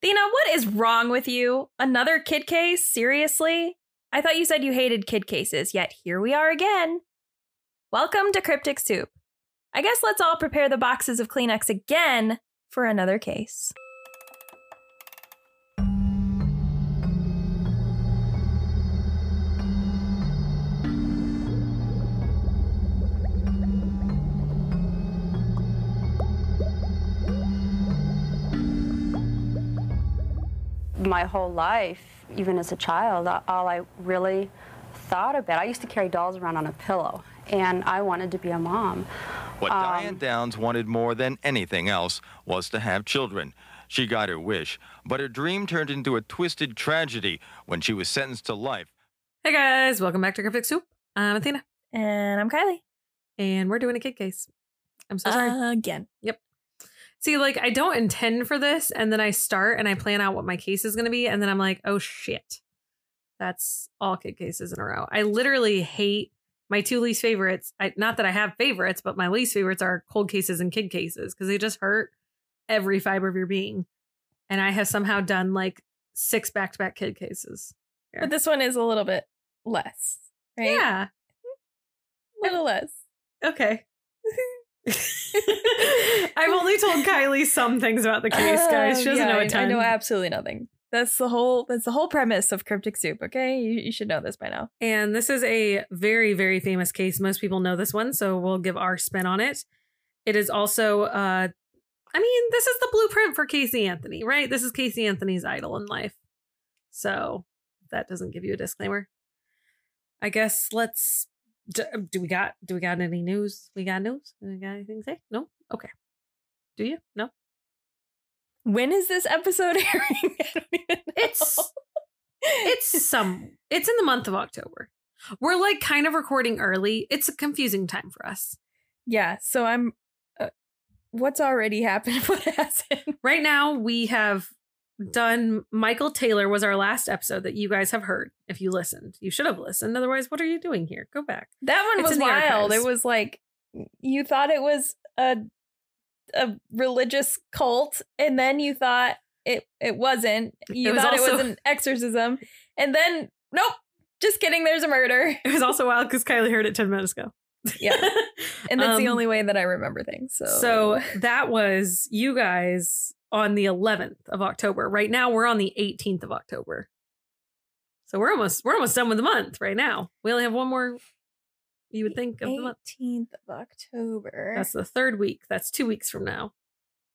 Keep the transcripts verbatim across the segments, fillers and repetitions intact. Dina, what is wrong with you? Another kid case? Seriously? I thought you said you hated kid cases, yet here we are again. Welcome to Cryptic Soup. I guess let's all prepare the boxes of Kleenex again for another case. My whole life, even as a child, all I really thought about, I used to carry dolls around on a pillow, and I wanted to be a mom. What um, Diane Downs wanted more than anything else was to have children. She got her wish, but her dream turned into a twisted tragedy when she was sentenced to life. Hey guys, welcome back to Cryptic Soup. I'm Athena. And I'm Kylie. And we're doing a kid case. I'm so sorry. Uh, again. Yep. See, like, I don't intend for this, and then I start and I plan out what my case is going to be, and then I'm like, oh, shit. That's all kid cases in a row. I literally hate my two least favorites. I, not that I have favorites, but my least favorites are cold cases and kid cases, because they just hurt every fiber of your being. And I have somehow done, like, six back-to-back kid cases. Here. But this one is a little bit less, right? Yeah. A little less. Okay. I've only told Kylie some things about the case, guys. She doesn't yeah, know a ton. I know absolutely nothing. That's the whole that's the whole premise of Cryptic Soup, okay? You, you should know this by now. And this is a very, very famous case. Most people know this one, so we'll give our spin on it. It is also, uh, I mean, this is the blueprint for Casey Anthony, right? This is Casey Anthony's idol in life. So if that doesn't give you a disclaimer, I guess let's... Do, do we got do we got any news? We got news? We got anything to say? No? Okay. Do you? No? When is this episode airing? I don't even know. It's it's some it's in the month of October. We're like kind of recording early. It's a confusing time for us. Yeah. So I'm uh, what's already happened? What hasn't? Right now we have done Michael Taylor was our last episode that you guys have heard. If you listened, you should have listened. Otherwise, what are you doing here? Go back. That one it's was wild. It was like you thought it was a a religious cult, and then you thought it it wasn't. You it was thought also, it was an exorcism, and then nope. Just kidding. There's a murder. It was also wild because Kylie heard it ten minutes ago. Yeah, and that's um, the only way that I remember things. So, so that was you guys. On the eleventh of October. Right now we're on the eighteenth of October. So we're almost we're almost done with the month right now. We only have one more you would think of the month. eighteenth of October. That's the third week. That's two weeks from now.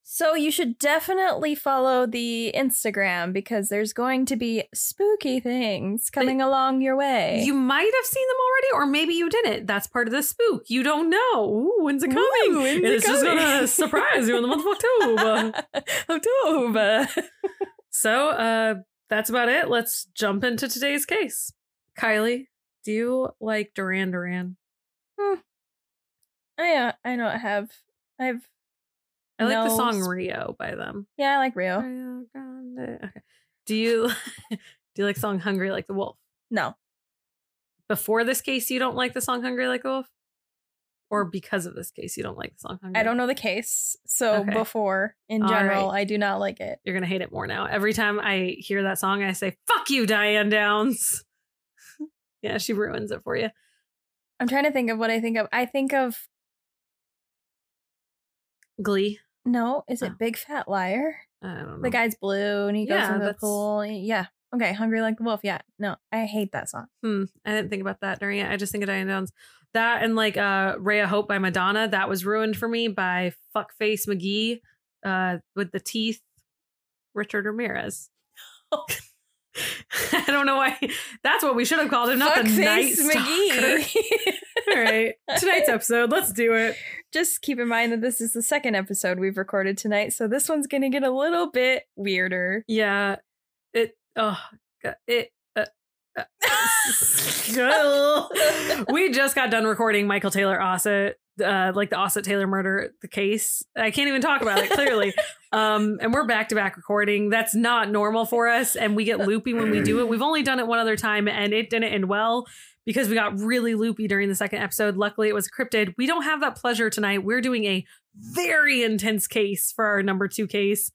So you should definitely follow the Instagram because there's going to be spooky things coming but along your way. You might have seen them already, or maybe you didn't. That's part of the spook. You don't know. Ooh, when's it coming? Ooh, when's it it's coming? Just going to surprise you in the month of October. October. So uh, that's about it. Let's jump into today's case. Kylie, do you like Duran Duran? Hmm. I, uh, I know I have. I have. I like no. the song Rio by them. Yeah, I like Rio. Rio Grande. Okay. Do you do you like the song Hungry Like the Wolf? No. Before this case, you don't like the song Hungry Like the Wolf? Or because of this case, you don't like the song Hungry? I don't know the case. So okay. before, in general, right. I do not like it. You're going to hate it more now. Every time I hear that song, I say, fuck you, Diane Downs. Yeah, she ruins it for you. I'm trying to think of what I think of. I think of Glee. No, is it oh. Big Fat Liar? I don't know. The guy's blue and he goes yeah, into the pool. Yeah. Okay. Hungry Like the Wolf. Yeah. No, I hate that song. Hmm. I didn't think about that during it. I just think of Diane Downs. That and like uh, Ray of Hope by Madonna. That was ruined for me by Fuckface McGee uh, with the teeth. Richard Ramirez. Oh. I don't know why. That's what we should have called him. Not Fuckface the Night McGee. All right. Tonight's episode. Let's do it. Just keep in mind that this is the second episode we've recorded tonight. So this one's going to get a little bit weirder. Yeah. It. Oh, God. It. Uh, uh, we just got done recording Michael Taylor Ossett, uh, like the Ossett Taylor murder, the case. I can't even talk about it clearly. Um, and we're back to back recording. That's not normal for us. And we get loopy when we do it. We've only done it one other time and it didn't end well because we got really loopy during the second episode. Luckily, it was cryptid. We don't have that pleasure tonight. We're doing a very intense case for our number two case.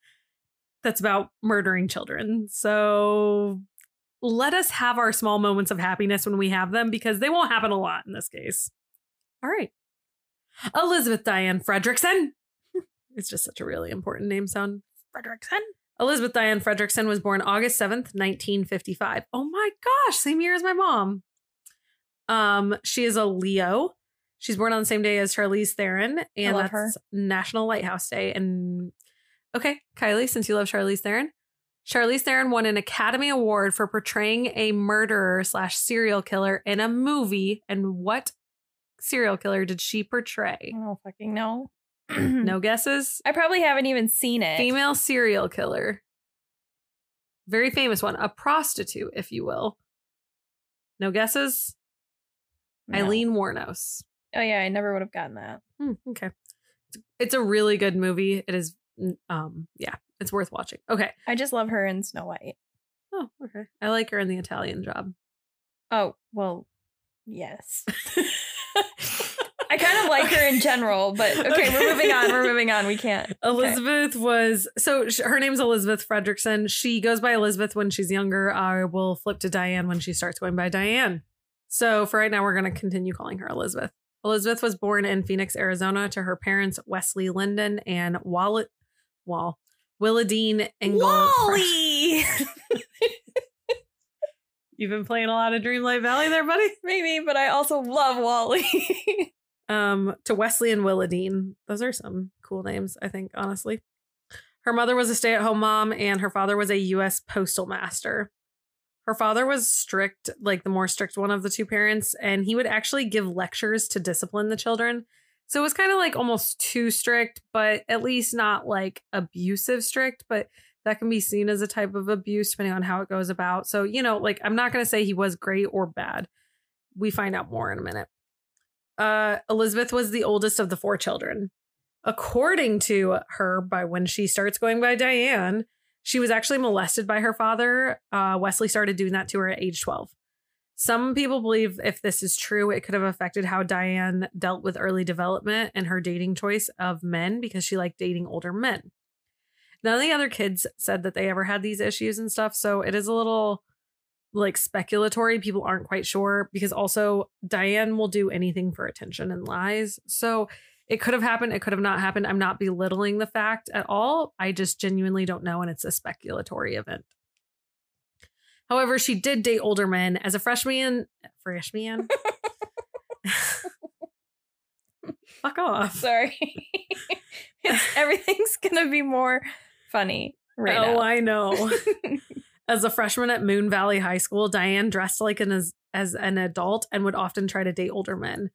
that's about murdering children. So let us have our small moments of happiness when we have them, because they won't happen a lot in this case. All right. Elizabeth Diane Fredrickson. It's just such a really important name sound. Fredrickson. Elizabeth Diane Fredrickson was born August seventh, nineteen fifty-five. Oh my gosh. Same year as my mom. Um, she is a Leo. She's born on the same day as Charlize Theron. And that's her. National Lighthouse Day. And okay, Kylie, since you love Charlize Theron, Charlize Theron won an Academy Award for portraying a murderer slash serial killer in a movie. And what serial killer did she portray? I don't fucking know. No guesses? I probably haven't even seen it. Female serial killer. Very famous one. A prostitute, if you will. No guesses? No. Eileen Wuornos. Oh, yeah. I never would have gotten that. Hmm, okay. It's a really good movie. It is. Um, yeah, it's worth watching. Okay. I just love her in Snow White. Oh, okay. I like her in The Italian Job. Oh, well, yes. I kind of like okay. her in general, but okay, okay, we're moving on. We're moving on. We can't. Elizabeth okay. was, so sh- her name's Elizabeth Fredrickson. She goes by Elizabeth when she's younger. I will flip to Diane when she starts going by Diane. So for right now, we're going to continue calling her Elizabeth. Elizabeth was born in Phoenix, Arizona to her parents, Wesley Lyndon and Wallet Wall. Willa Dean Engel. Wally! You've been playing a lot of Dreamlight Valley there, buddy? Maybe, but I also love Wally. Um, to Wesley and Willa Dean. Those are some cool names, I think, honestly. Her mother was a stay-at-home mom, and her father was a U S postal master. Her father was strict, like the more strict one of the two parents, and he would actually give lectures to discipline the children. So it was kind of like almost too strict, but at least not like abusive strict, but that can be seen as a type of abuse depending on how it goes about. So, you know, like I'm not going to say he was great or bad. We find out more in a minute. Uh, Elizabeth was the oldest of the four children. According to her, by when she starts going by Diane, she was actually molested by her father. Uh, Wesley started doing that to her at age twelve. Some people believe if this is true, it could have affected how Diane dealt with early development and her dating choice of men, because she liked dating older men. None of the other kids said that they ever had these issues and stuff. So it is a little like speculatory. People aren't quite sure, because also Diane will do anything for attention and lies. So it could have happened. It could have not happened. I'm not belittling the fact at all. I just genuinely don't know. And it's a speculatory event. However, she did date older men as a freshman. Freshman? Fuck off. Sorry. It's, everything's going to be more funny right oh, now. Oh, I know. As a freshman at Moon Valley High School, Diane dressed like an as, as an adult and would often try to date older men.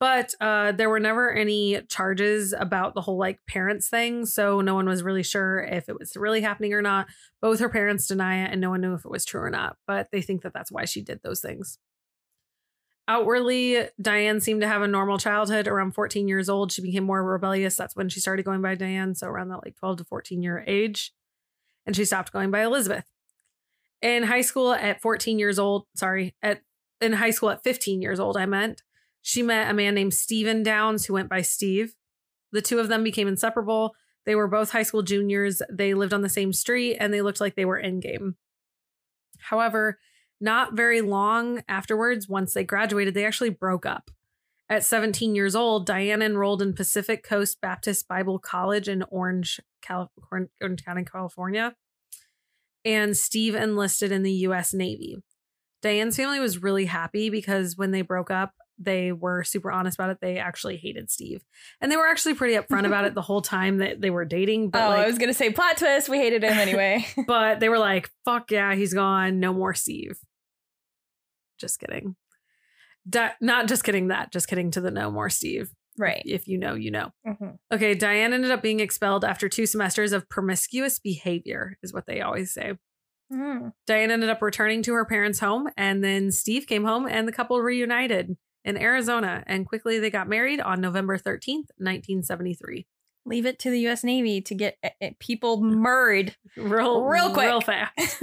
But uh, there were never any charges about the whole like parents thing. So no one was really sure if it was really happening or not. Both her parents deny it, and no one knew if it was true or not. But they think that that's why she did those things. Outwardly, Diane seemed to have a normal childhood. Around fourteen years old, she became more rebellious. That's when she started going by Diane. So around that like twelve to fourteen year age. And she stopped going by Elizabeth. In high school at 14 years old. Sorry, at in high school at fifteen years old, I meant. She met a man named Stephen Downs, who went by Steve. The two of them became inseparable. They were both high school juniors. They lived on the same street, and they looked like they were in game. However, not very long afterwards, once they graduated, they actually broke up. At seventeen years old, Diane enrolled in Pacific Coast Baptist Bible College in Orange, California, Orange County, California. And Steve enlisted in the U S Navy. Diane's family was really happy, because when they broke up, they were super honest about it. They actually hated Steve, and they were actually pretty upfront about it the whole time that they were dating. But oh, like, I was going to say plot twist. We hated him anyway, but they were like, fuck yeah, he's gone. No more Steve. Just kidding. Di- not just kidding that. Just kidding to the no more Steve. Right. If you know, you know. Mm-hmm. OK, Diane ended up being expelled after two semesters of promiscuous behavior is what they always say. Mm. Diane ended up returning to her parents' home, and then Steve came home, and the couple reunited in Arizona, and quickly they got married on November thirteenth, nineteen seventy-three. Leave it to the U S Navy to get uh, people murdered real, real quick. Real fast.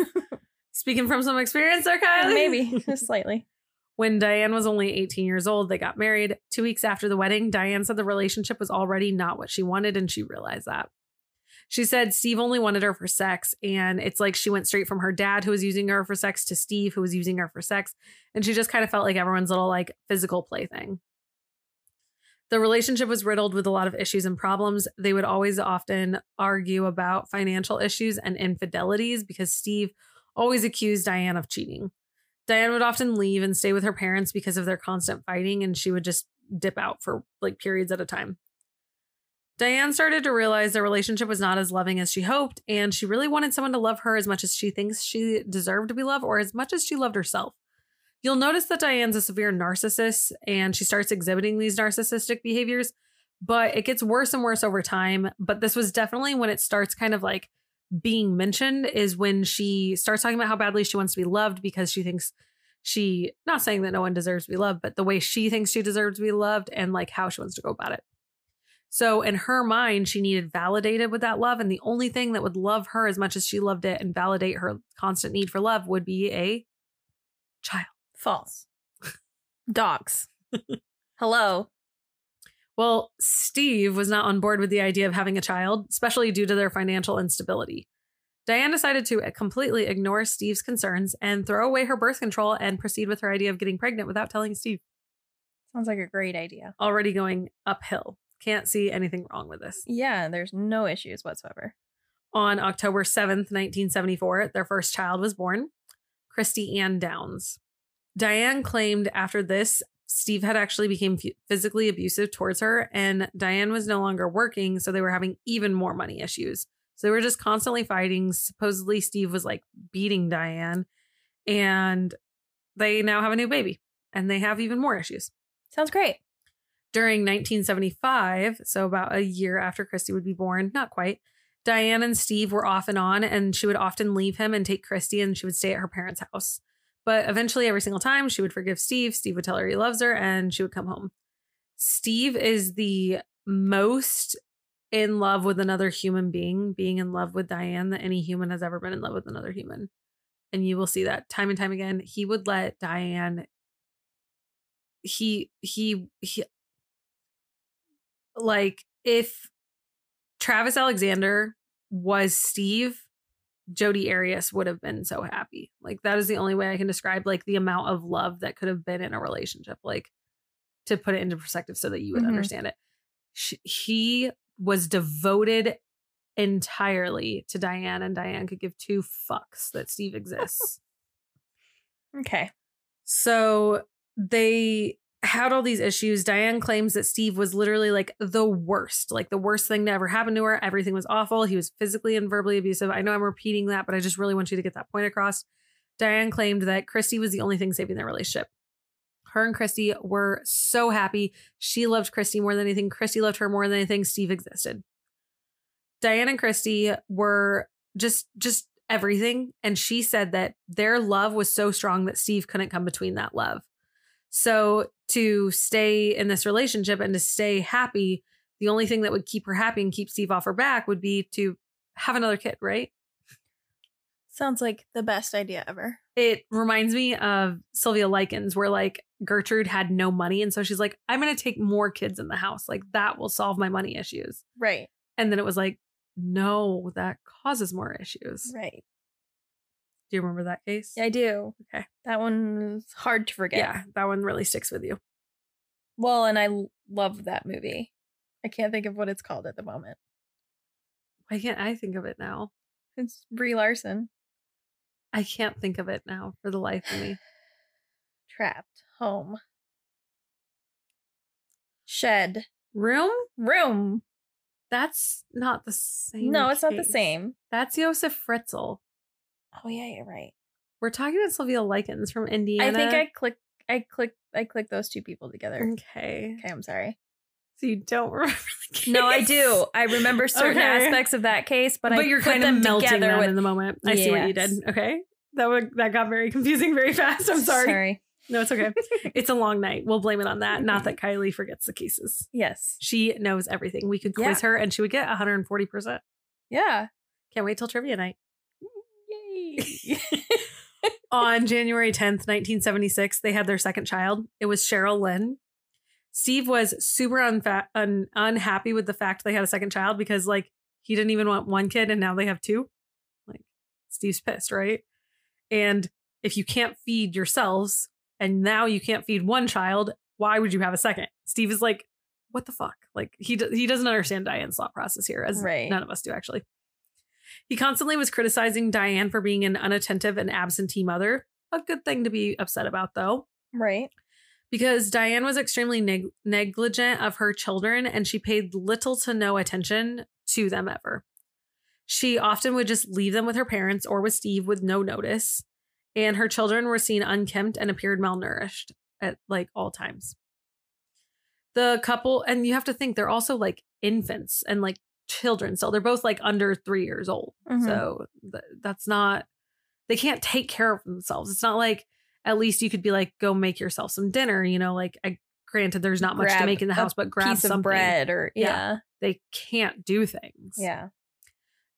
Speaking from some experience there, Kylie? Maybe, just slightly. When Diane was only eighteen years old, they got married. Two weeks after the wedding, Diane said the relationship was already not what she wanted, and she realized that. She said Steve only wanted her for sex. And it's like she went straight from her dad, who was using her for sex, to Steve, who was using her for sex. And she just kind of felt like everyone's little like physical plaything. The relationship was riddled with a lot of issues and problems. They would always often argue about financial issues and infidelities because Steve always accused Diane of cheating. Diane would often leave and stay with her parents because of their constant fighting, and she would just dip out for like periods at a time. Diane started to realize their relationship was not as loving as she hoped, and she really wanted someone to love her as much as she thinks she deserved to be loved, or as much as she loved herself. You'll notice that Diane's a severe narcissist, and she starts exhibiting these narcissistic behaviors, but it gets worse and worse over time. But this was definitely when it starts kind of like being mentioned, is when she starts talking about how badly she wants to be loved because she thinks she, not saying that no one deserves to be loved, but the way she thinks she deserves to be loved and like how she wants to go about it. So in her mind, she needed validated with that love. And the only thing that would love her as much as she loved it and validate her constant need for love would be a child. False. Dogs. Hello. Well, Steve was not on board with the idea of having a child, especially due to their financial instability. Diane decided to completely ignore Steve's concerns and throw away her birth control and proceed with her idea of getting pregnant without telling Steve. Sounds like a great idea. Already going uphill. Can't see anything wrong with this. Yeah, there's no issues whatsoever. On October seventh, nineteen seventy-four, their first child was born, Christy Ann Downs. Diane claimed after this, Steve had actually become physically abusive towards her, and Diane was no longer working, so they were having even more money issues. So they were just constantly fighting. Supposedly, Steve was like beating Diane, and they now have a new baby, and they have even more issues. Sounds great. During nineteen seventy-five, so about a year after Christy would be born, not quite, Diane and Steve were off and on, and she would often leave him and take Christy, and she would stay at her parents' house. But eventually, every single time, she would forgive Steve. Steve would tell her he loves her, and she would come home. Steve is the most in love with another human being, being in love with Diane, that any human has ever been in love with another human. And you will see that time and time again. He would let Diane. He, he, he. Like, if Travis Alexander was Steve, Jodi Arias would have been so happy. Like, that is the only way I can describe like the amount of love that could have been in a relationship, like, to put it into perspective so that you would mm-hmm. understand it. She, he was devoted entirely to Diane, and Diane could give two fucks that Steve exists. Okay. So they had all these issues. Diane claims that Steve was literally like the worst, like the worst thing to ever happen to her. Everything was awful. He was physically and verbally abusive. I know I'm repeating that, but I just really want you to get that point across. Diane claimed that Christy was the only thing saving their relationship. Her and Christy were so happy. She loved Christy more than anything. Christy loved her more than anything. Steve existed. Diane and Christy were just, just everything. And she said that their love was so strong that Steve couldn't come between that love. So to stay in this relationship and to stay happy, the only thing that would keep her happy and keep Steve off her back would be to have another kid, right? Sounds like the best idea ever. It reminds me of Sylvia Likens, where like Gertrude had no money. And so she's like, I'm going to take more kids in the house. Like, that will solve my money issues. Right. And then it was like, no, that causes more issues. Right. Do you remember that case? Yeah, I do. Okay. That one was hard to forget. Yeah, that one really sticks with you. Well, and I l- love that movie. I can't think of what it's called at the moment. Why can't I think of it now? It's Brie Larson. I can't think of it now for the life of me. Trapped. Home. Shed. Room? Room. That's not the same. No, it's case. Not the same. That's Josef Fritzl. Oh yeah, you're right. We're talking about Sylvia Likens from Indiana. I think I click, I click, I click those two people together. Okay. Okay, I'm sorry. So you don't remember the case? No, I do. I remember certain okay. aspects of that case, but, but I you're put kind them of melting them with... in the moment. I yes. see what you did. Okay, that would that got very confusing very fast. I'm sorry. Sorry. No, it's okay. It's a long night. We'll blame it on that. Okay. Not that Kylie forgets the cases. Yes, she knows everything. We could quiz yeah. her, and she would get one hundred forty percent. Yeah. Can't wait till trivia night. On January tenth, nineteen seventy-six, they had their second child. It was Cheryl Lynn. Steve was super unfa- un- unhappy with the fact they had a second child because, like, he didn't even want one kid and now they have two. Like, Steve's pissed, right? And if you can't feed yourselves and now you can't feed one child, why would you have a second? Steve is like, what the fuck? Like, he do- he doesn't understand Diane's thought process here, as right. none of us do, actually. He constantly was criticizing Diane for being an unattentive and absentee mother. A good thing to be upset about, though. Right. Because Diane was extremely neg- negligent of her children, and she paid little to no attention to them ever. She often would just leave them with her parents or with Steve with no notice. And her children were seen unkempt and appeared malnourished at like all times. The couple, and you have to think they're also like infants and like children. So they're both like under three years old. Mm-hmm. So th- that's not, they can't take care of themselves. It's not like at least you could be like, go make yourself some dinner. You know, like I granted there's not much grab to make in the house, but grab some bread or yeah. yeah, they can't do things. Yeah.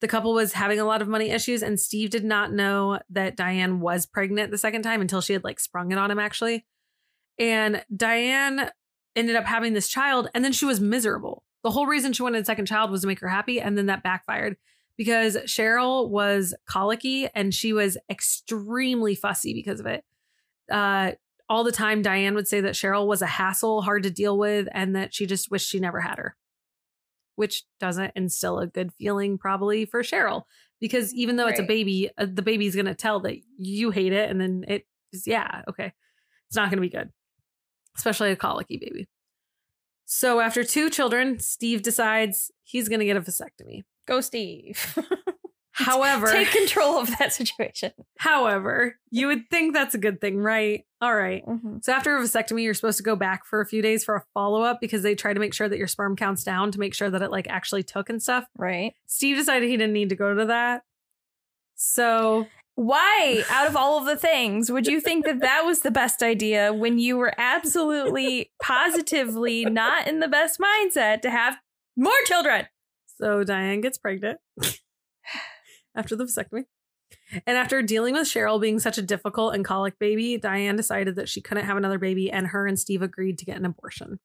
The couple was having a lot of money issues, and Steve did not know that Diane was pregnant the second time until she had like sprung it on him, actually. And Diane ended up having this child, and then she was miserable. The whole reason she wanted a second child was to make her happy. And then that backfired because Cheryl was colicky and she was extremely fussy because of it. Uh, all the time, Diane would say that Cheryl was a hassle, hard to deal with, and that she just wished she never had her. Which doesn't instill a good feeling probably for Cheryl, because even though right. it's a baby, uh, the baby's going to tell that you hate it. And then it is, yeah, OK, it's not going to be good, especially a colicky baby. So after two children, Steve decides he's going to get a vasectomy. Go, Steve. However, take control of that situation. However, you would think that's a good thing, right? All right. Mm-hmm. So after a vasectomy, you're supposed to go back for a few days for a follow up because they try to make sure that your sperm counts down to make sure that it like actually took and stuff. Right. Steve decided he didn't need to go to that. So why, out of all of the things, would you think that that was the best idea when you were absolutely positively not in the best mindset to have more children? So Diane gets pregnant. After the vasectomy. And after dealing with Cheryl being such a difficult and colic baby, Diane decided that she couldn't have another baby, and her and Steve agreed to get an abortion.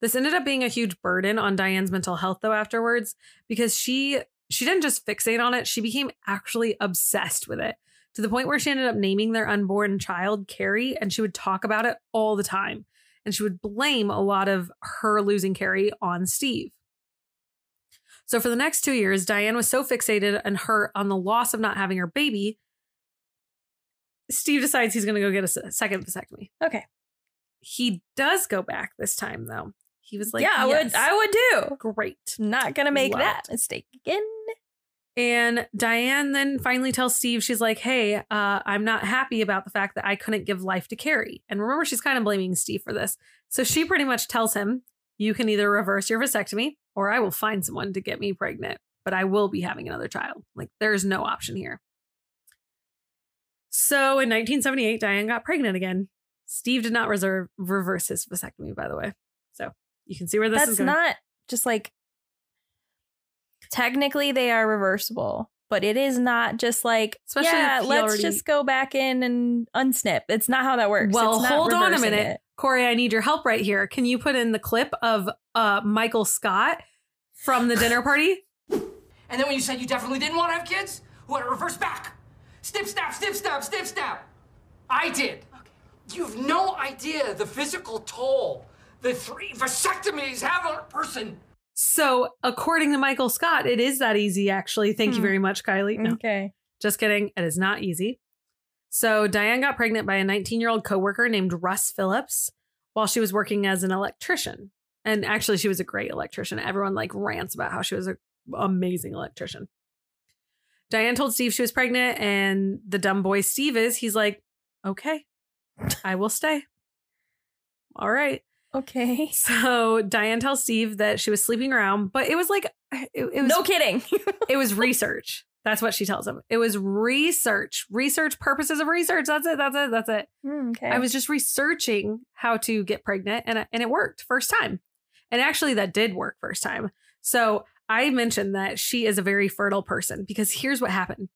This ended up being a huge burden on Diane's mental health, though, afterwards, because she she didn't just fixate on it. She became actually obsessed with it to the point where she ended up naming their unborn child Carrie, and she would talk about it all the time. And she would blame a lot of her losing Carrie on Steve. So for the next two years, Diane was so fixated and hurt on the loss of not having her baby. Steve decides he's going to go get a second vasectomy. OK, he does go back this time, though. He was like, yeah, yes, I would. I would do. Great. Not going to make Loved. that mistake again. And Diane then finally tells Steve, she's like, hey, uh, I'm not happy about the fact that I couldn't give life to Carrie. And remember, she's kind of blaming Steve for this. So she pretty much tells him, you can either reverse your vasectomy or I will find someone to get me pregnant, but I will be having another child. Like, there's no option here. So in nineteen seventy-eight, Diane got pregnant again. Steve did not reserve, reverse his vasectomy, by the way. So you can see where this That's is going. That's not just like, technically they are reversible, but it is not just like, Especially yeah, let's already... just go back in and unsnip. It's not how that works. Well, it's not hold on a minute. It. Corey, I need your help right here. Can you put in the clip of uh, Michael Scott from the dinner party? And then when you said you definitely didn't want to have kids, who had to reverse back? Snip, snap, snip, snap, snip, snap. I did. Okay. You have no idea the physical toll the three vasectomies have on a person. So according to Michael Scott, it is that easy, actually. Thank hmm. you very much, Kylie. No, okay. Just kidding. It is not easy. So Diane got pregnant by a nineteen-year-old coworker named Russ Phillips while she was working as an electrician. And actually, she was a great electrician. Everyone like rants about how she was an amazing electrician. Diane told Steve she was pregnant, and the dumb boy Steve is. He's like, OK, I will stay. All right. OK. So Diane tells Steve that she was sleeping around, but it was like it, it was no kidding. It was research. That's what she tells him. It was research, research purposes of research. That's it. That's it. That's it. Mm, okay. I was just researching how to get pregnant, and, and it worked first time. And actually that did work first time. So I mentioned that she is a very fertile person because here's what happened.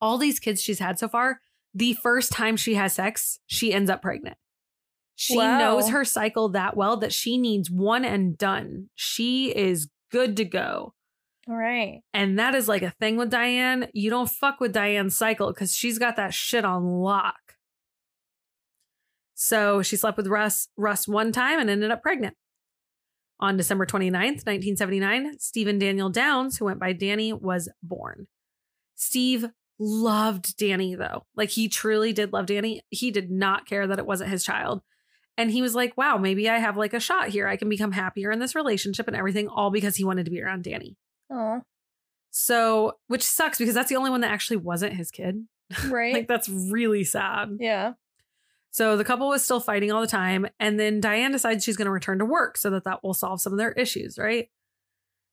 All these kids she's had so far, the first time she has sex, she ends up pregnant. She wow. knows her cycle that well that she needs one and done. She is good to go. All right. And that is like a thing with Diane. You don't fuck with Diane's cycle because she's got that shit on lock. So she slept with Russ, Russ one time and ended up pregnant. On December twenty-ninth, nineteen seventy-nine, Stephen Daniel Downs, who went by Danny, was born. Steve loved Danny, though. Like, he truly did love Danny. He did not care that it wasn't his child. And he was like, wow, maybe I have like a shot here. I can become happier in this relationship and everything, all because he wanted to be around Danny. Oh, so, which sucks because that's the only one that actually wasn't his kid. Right. Like, that's really sad. Yeah. So the couple was still fighting all the time. And then Diane decides she's going to return to work so that that will solve some of their issues. Right.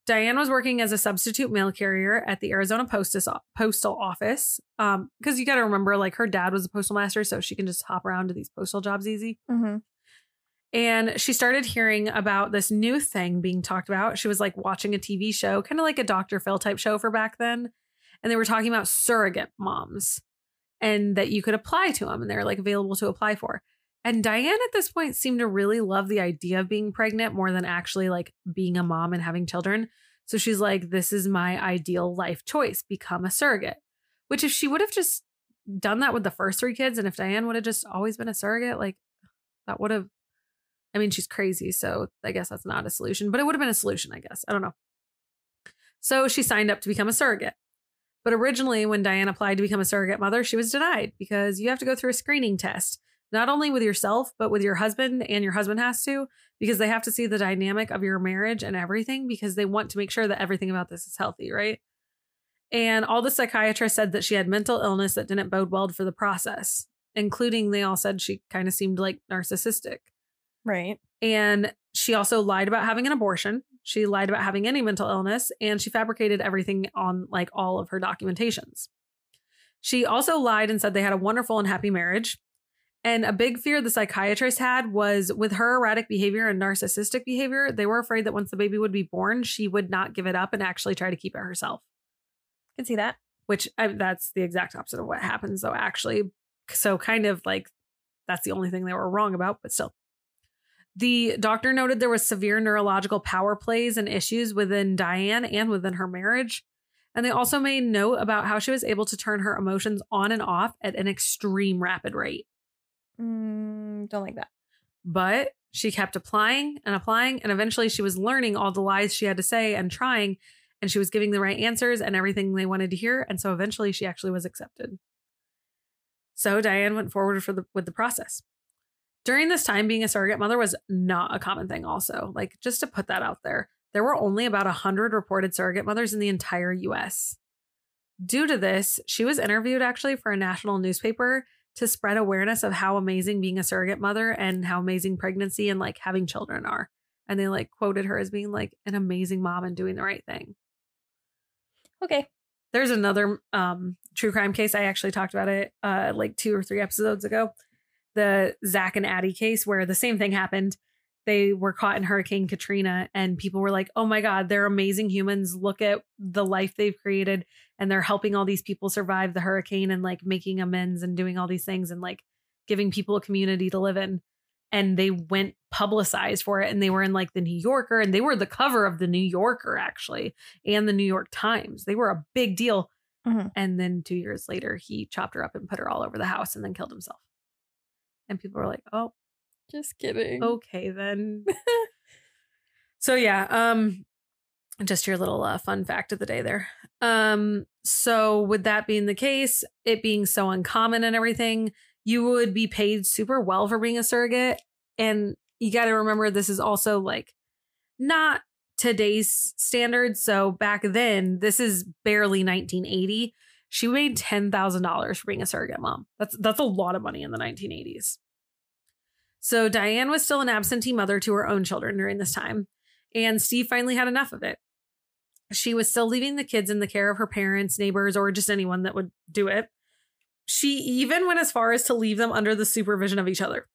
Diane was working as a substitute mail carrier at the Arizona Postal Office. Um, because you got to remember, like, her dad was a postal master, so she can just hop around to these postal jobs easy. Mm-hmm. And she started hearing about this new thing being talked about. She was like watching a T V show, kind of like a Doctor Phil type show for back then. And they were talking about surrogate moms and that you could apply to them. And they're like available to apply for. And Diane at this point seemed to really love the idea of being pregnant more than actually like being a mom and having children. So she's like, this is my ideal life choice. Become a surrogate. Which if she would have just done that with the first three kids, and if Diane would have just always been a surrogate, like that would have. I mean, she's crazy, so I guess that's not a solution, but it would have been a solution, I guess. I don't know. So she signed up to become a surrogate. But originally, when Diane applied to become a surrogate mother, she was denied because you have to go through a screening test, not only with yourself, but with your husband, and your husband has to, because they have to see the dynamic of your marriage and everything, because they want to make sure that everything about this is healthy, right? And all the psychiatrists said that she had mental illness that didn't bode well for the process, including they all said she kind of seemed like narcissistic. Right. And she also lied about having an abortion. She lied about having any mental illness, and she fabricated everything on like all of her documentations. She also lied and said they had a wonderful and happy marriage. And a big fear the psychiatrist had was with her erratic behavior and narcissistic behavior, they were afraid that once the baby would be born, she would not give it up and actually try to keep it herself. I can see that. Which I, that's the exact opposite of what happens, though, actually. So kind of like that's the only thing they were wrong about, but still. The doctor noted there was severe neurological power plays and issues within Diane and within her marriage. And they also made note about how she was able to turn her emotions on and off at an extreme rapid rate. Mm, don't like that. But she kept applying and applying. And eventually she was learning all the lies she had to say and trying. And she was giving the right answers and everything they wanted to hear. And so eventually she actually was accepted. So Diane went forward for the, with the process. During this time, being a surrogate mother was not a common thing also. Like, just to put that out there, there were only about one hundred reported surrogate mothers in the entire U S Due to this, she was interviewed actually for a national newspaper to spread awareness of how amazing being a surrogate mother and how amazing pregnancy and like having children are. And they like quoted her as being like an amazing mom and doing the right thing. Okay. There's another um, true crime case. I actually talked about it uh, like two or three episodes ago. The Zach and Addie case, where the same thing happened. They were caught in Hurricane Katrina and people were like, oh, my God, they're amazing humans. Look at the life they've created. And they're helping all these people survive the hurricane and like making amends and doing all these things and like giving people a community to live in. And they went publicized for it, and they were in like the New Yorker, and they were the cover of the New Yorker, actually, and the New York Times. They were a big deal. Mm-hmm. And then two years later, he chopped her up and put her all over the house and then killed himself. And people were like, oh, just kidding. Okay, then. So, yeah, um, just your little uh, fun fact of the day there. Um, so with that being the case, it being so uncommon and everything, you would be paid super well for being a surrogate. And you got to remember, this is also like not today's standards. So back then, this is barely nineteen eighty. She made ten thousand dollars for being a surrogate mom. That's that's a lot of money in the nineteen eighties. So Diane was still an absentee mother to her own children during this time. And Steve finally had enough of it. She was still leaving the kids in the care of her parents, neighbors, or just anyone that would do it. She even went as far as to leave them under the supervision of each other.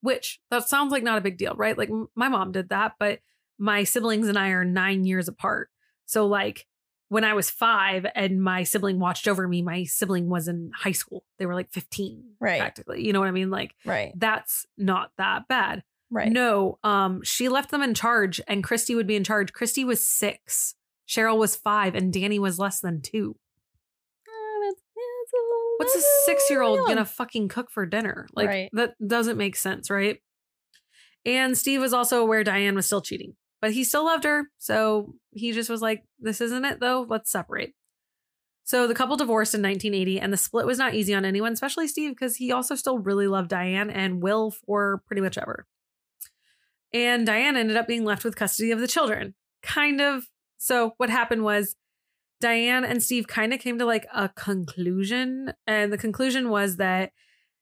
Which, that sounds like not a big deal, right? Like, my mom did that, but my siblings and I are nine years apart. So, like, when I was five and my sibling watched over me, my sibling was in high school. They were like fifteen, right? Practically. You know what I mean? Like, right. That's not that bad. Right. No, um, she left them in charge, and Christy would be in charge. Christy was six. Cheryl was five and Danny was less than two. What's a six-year-old gonna fucking cook for dinner? Like, right. That doesn't make sense, right? And Steve was also aware Diane was still cheating, but he still loved her. So he just was like, this isn't it though. Let's separate. So the couple divorced in nineteen eighty, and the split was not easy on anyone, especially Steve, because he also still really loved Diane and Will for pretty much ever. And Diane ended up being left with custody of the children, kind of. So what happened was, Diane and Steve kind of came to like a conclusion. And the conclusion was that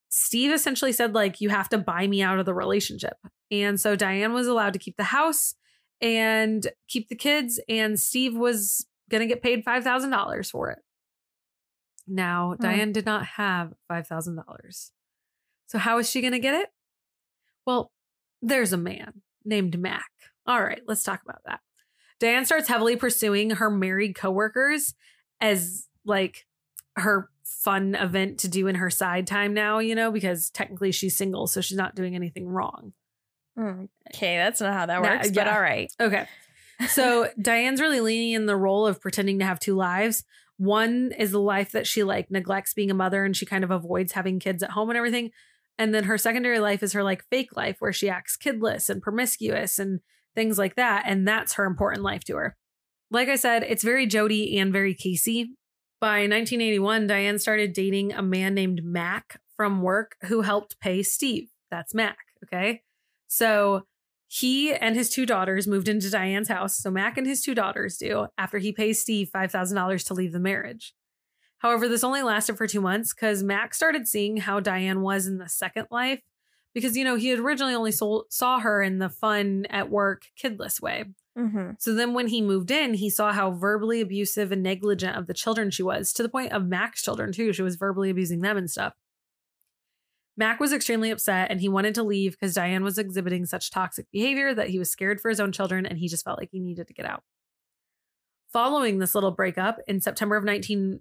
Steve essentially said, like, you have to buy me out of the relationship. And so Diane was allowed to keep the house and keep the kids. And Steve was going to get paid five thousand dollars for it. Now, hmm. Diane did not have five thousand dollars. So how is she going to get it? Well, there's a man named Mac. All right, let's talk about that. Diane starts heavily pursuing her married coworkers as like her fun event to do in her side time now, you know, because technically she's single, so she's not doing anything wrong. Okay, that's not how that works, nah, yeah. But all right. Okay. So Diane's really leaning in the role of pretending to have two lives. One is the life that she like neglects being a mother and she kind of avoids having kids at home and everything. And then her secondary life is her like fake life where she acts kidless and promiscuous and things like that. And that's her important life to her. Like I said, it's very Jody and very Casey. By nineteen eighty-one, Diane started dating a man named Mac from work who helped pay Steve. That's Mac. Okay. So he and his two daughters moved into Diane's house. So Mac and his two daughters do, after he pays Steve five thousand dollars to leave the marriage. However, this only lasted for two months because Mac started seeing how Diane was in the second life. Because, you know, he had originally only sold, saw her in the fun at work kidless way. Mm-hmm. So then when he moved in, he saw how verbally abusive and negligent of the children she was, to the point of Mac's children, too. She was verbally abusing them and stuff. Mac was extremely upset and he wanted to leave because Diane was exhibiting such toxic behavior that he was scared for his own children and he just felt like he needed to get out. Following this little breakup in September of nineteen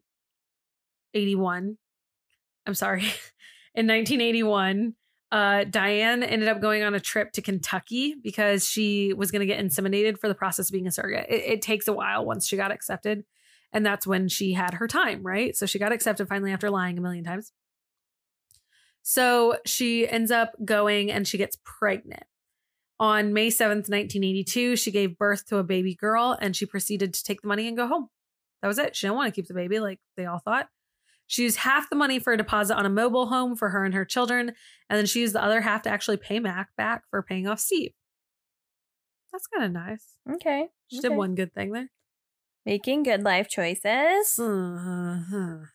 eighty-one, I'm sorry, in nineteen eighty-one, Uh, Diane ended up going on a trip to Kentucky because she was going to get inseminated for the process of being a surrogate. It, it takes a while once she got accepted. And that's when she had her time, right? So she got accepted finally after lying a million times. So she ends up going and she gets pregnant. On May seventh, nineteen eighty-two, she gave birth to a baby girl and she proceeded to take the money and go home. That was it. She didn't want to keep the baby like they all thought. She used half the money for a deposit on a mobile home for her and her children. And then she used the other half to actually pay Mac back for paying off Steve. That's kind of nice. Okay. She okay. did one good thing there. Making good life choices. Uh-huh.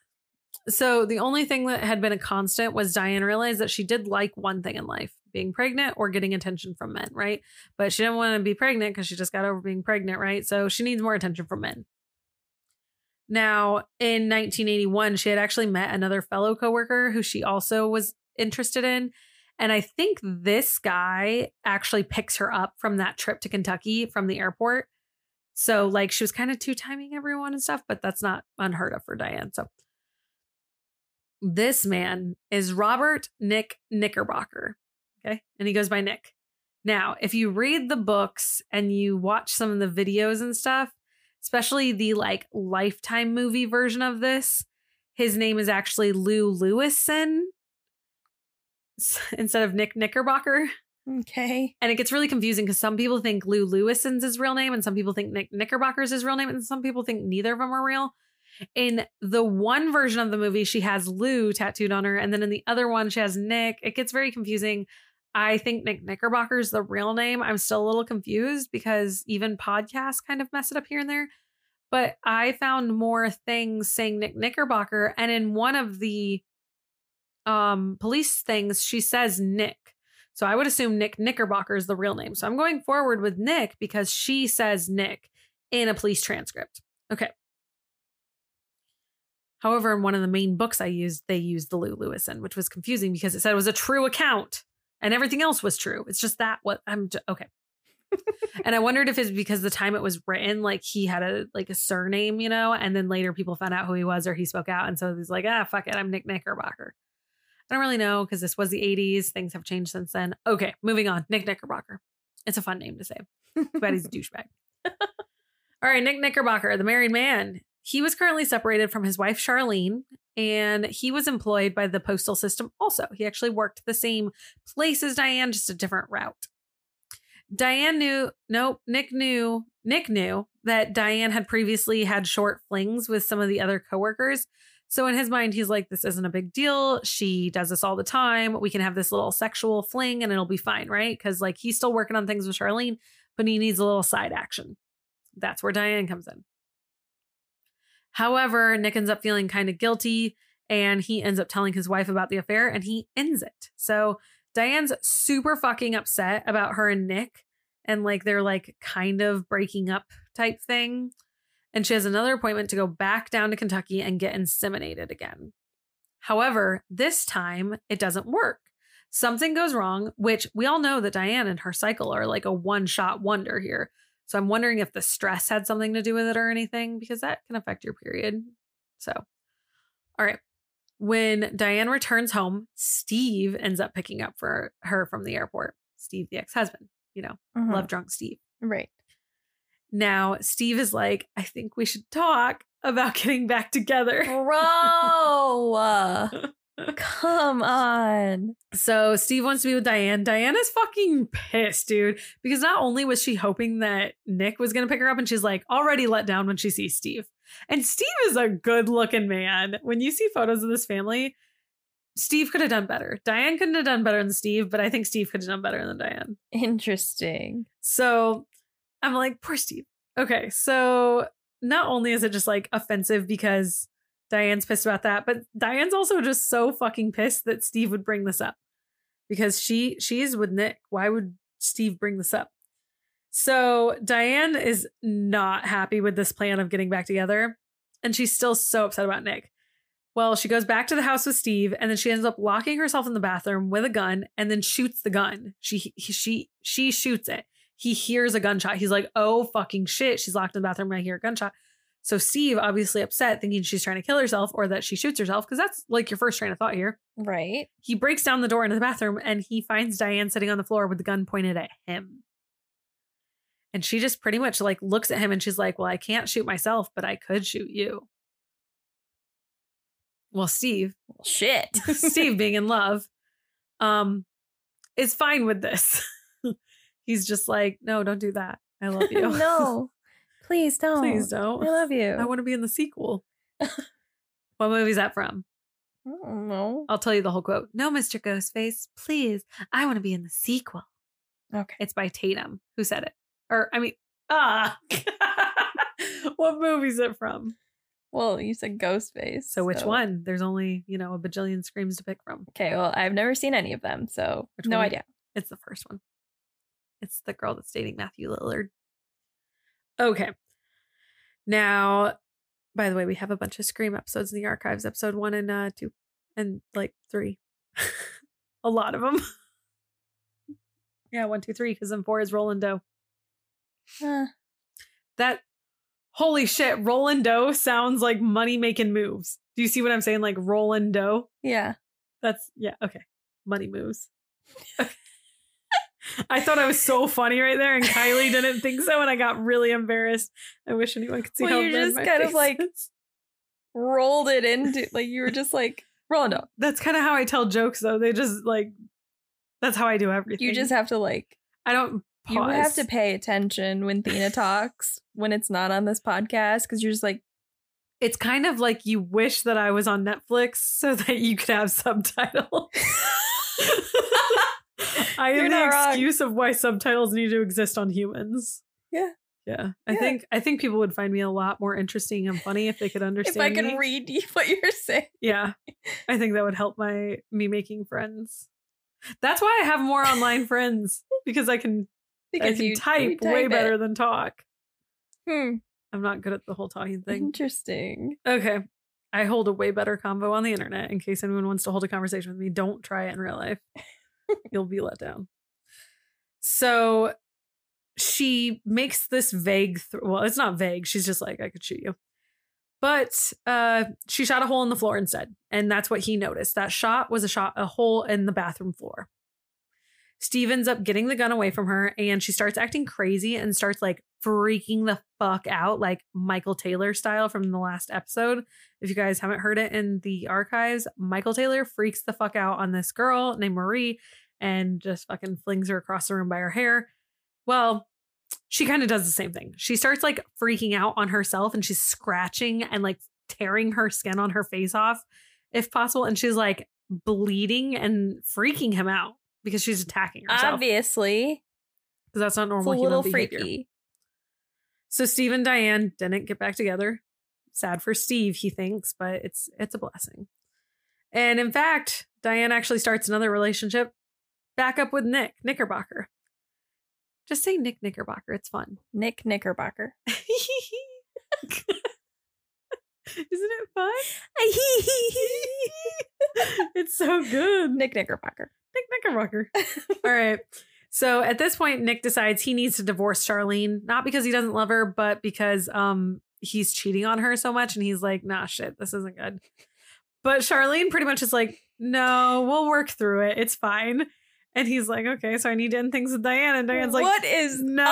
So the only thing that had been a constant was Diane realized that she did like one thing in life, being pregnant or getting attention from men, right? But she didn't want to be pregnant because she just got over being pregnant, right? So she needs more attention from men. Now, in nineteen eighty-one, she had actually met another fellow coworker who she also was interested in. And I think this guy actually picks her up from that trip to Kentucky from the airport. So like she was kind of two-timing everyone and stuff, but that's not unheard of for Diane. So this man is Robert Nick Knickerbocker. Okay. And he goes by Nick. Now, if you read the books and you watch some of the videos and stuff, especially the like Lifetime movie version of this, his name is actually Lou Lewison instead of Nick Knickerbocker. Okay. And it gets really confusing because some people think Lou Lewison's his real name and some people think Nick Knickerbocker's his real name and some people think neither of them are real. In the one version of the movie, she has Lou tattooed on her, and then in the other one, she has Nick. It gets very confusing. I think Nick Knickerbocker is the real name. I'm still a little confused because even podcasts kind of mess it up here and there. But I found more things saying Nick Knickerbocker. And in one of the um, police things, she says Nick. So I would assume Nick Knickerbocker is the real name. So I'm going forward with Nick because she says Nick in a police transcript. Okay. However, in one of the main books I used, they used the Lou Lewison, which was confusing because it said it was a true account. And everything else was true. It's just that what I'm just, okay. And I wondered if it's because the time it was written, like he had a like a surname, you know, and then later people found out who he was or he spoke out. And so he's like, ah, fuck it. I'm Nick Knickerbocker. I don't really know because this was the eighties. Things have changed since then. Okay, moving on. Nick Knickerbocker. It's a fun name to say. Too bad he's a douchebag. All All right, Nick Knickerbocker, the married man. He was currently separated from his wife, Charlene, and he was employed by the postal system also. He actually worked the same place as Diane, just a different route. Diane knew, nope, Nick knew, Nick knew that Diane had previously had short flings with some of the other coworkers. So in his mind, he's like, this isn't a big deal. She does this all the time. We can have this little sexual fling and it'll be fine, right? Because like he's still working on things with Charlene, but he needs a little side action. That's where Diane comes in. However, Nick ends up feeling kind of guilty and he ends up telling his wife about the affair and he ends it. So Diane's super fucking upset about her and Nick and like they're like kind of breaking up type thing. And she has another appointment to go back down to Kentucky and get inseminated again. However, this time it doesn't work. Something goes wrong, which we all know that Diane and her cycle are like a one-shot wonder here. So I'm wondering if the stress had something to do with it or anything, because that can affect your period. So, all right. When Diane returns home, Steve ends up picking up for her from the airport. Steve, the ex-husband, you know, uh-huh. Love drunk Steve. Right. Now, Steve is like, I think we should talk about getting back together. Bro. Come on. So Steve wants to be with Diane. Diane is fucking pissed, dude, because not only was she hoping that Nick was going to pick her up, and she's like already let down when she sees Steve. And Steve is a good looking man. When you see photos of this family, Steve could have done better. Diane couldn't have done better than Steve, but I think Steve could have done better than Diane. Interesting. So I'm like, poor Steve. Okay, so not only is it just like offensive because Diane's pissed about that, but Diane's also just so fucking pissed that Steve would bring this up because she she's with Nick. Why would Steve bring this up? So Diane is not happy with this plan of getting back together, and she's still so upset about Nick. Well, she goes back to the house with Steve, and then she ends up locking herself in the bathroom with a gun, and then shoots the gun. She she she shoots it. He hears a gunshot. He's like, "Oh fucking shit! She's locked in the bathroom. I hear a gunshot." So Steve, obviously upset, thinking she's trying to kill herself or that she shoots herself, because that's like your first train of thought here. Right. He breaks down the door into the bathroom and he finds Diane sitting on the floor with the gun pointed at him. And she just pretty much like looks at him and she's like, well, I can't shoot myself, but I could shoot you. Well, Steve. Well, shit. Steve being in love um, is fine with this. He's just like, no, don't do that. I love you. No. Please don't. Please don't. I love you. I want to be in the sequel. What movie is that from? I don't know. I'll tell you the whole quote. No, Mister Ghostface, please. I want to be in the sequel. Okay. It's by Tatum. Who said it? Or, I mean, ah. What movie is it from? Well, you said Ghostface. So, so which one? There's only, you know, a bajillion screams to pick from. Okay. Well, I've never seen any of them. So, which no one? Idea. It's the first one. It's the girl that's dating Matthew Lillard. Okay. Now, by the way, we have a bunch of Scream episodes in the archives, episode one and uh, two and like three. A lot of them. Yeah, one, two, three, because then four is Roland Doe. Huh. That, holy shit, Roland Doe sounds like money-making moves. Do you see what I'm saying? Like Roland Doe? Yeah. That's, yeah, okay. Money moves. Okay. I thought I was so funny right there, and Kylie didn't think so, and I got really embarrassed. I wish anyone could see well, how you just my kind face of like is. Rolled it into like you were just like rolling up. That's kind of how I tell jokes, though. They just like that's how I do everything. You just have to like I don't. Pause. You have to pay attention when Thena talks when it's not on this podcast because you're just like. It's kind of like you wish that I was on Netflix so that you could have subtitles. I am the excuse wrong. Of why subtitles need to exist on humans. Yeah. Yeah. I yeah. think I think people would find me a lot more interesting and funny if they could understand. If I could me. Read what you're saying. Yeah. I think that would help my me making friends. That's why I have more online friends because I can because I can you, type, you type way it. Better than talk. Hmm. I'm not good at the whole talking thing. Interesting. Okay. I hold a way better combo on the internet in case anyone wants to hold a conversation with me. Don't try it in real life. You'll be let down. So she makes this vague th- well it's not vague, she's just like I could shoot you, but uh she shot a hole in the floor instead, and that's what he noticed. That shot was a shot a hole in the bathroom floor. Steve ends up getting the gun away from her, and she starts acting crazy and starts like freaking the fuck out, like Michael Taylor style from the last episode. If you guys haven't heard it in the archives, Michael Taylor freaks the fuck out on this girl named Marie and just fucking flings her across the room by her hair. Well, she kind of does the same thing. She starts like freaking out on herself, and she's scratching and like tearing her skin on her face off if possible. And she's like bleeding and freaking him out because she's attacking herself. Obviously. Because that's not normal human behavior. It's a little freaky. So Steve and Diane didn't get back together. Sad for Steve, he thinks, but it's it's a blessing. And in fact, Diane actually starts another relationship back up with Nick Knickerbocker. Just say Nick Knickerbocker. It's fun. Nick Knickerbocker. Isn't it fun? It's so good. Nick Knickerbocker. Nick Knickerbocker. All right. So at this point, Nick decides he needs to divorce Charlene, not because he doesn't love her, but because um he's cheating on her so much. And he's like, nah, shit, this isn't good. But Charlene pretty much is like, no, we'll work through it. It's fine. And he's like, okay, so I need to end things with Diane. And Diane's like, what is no,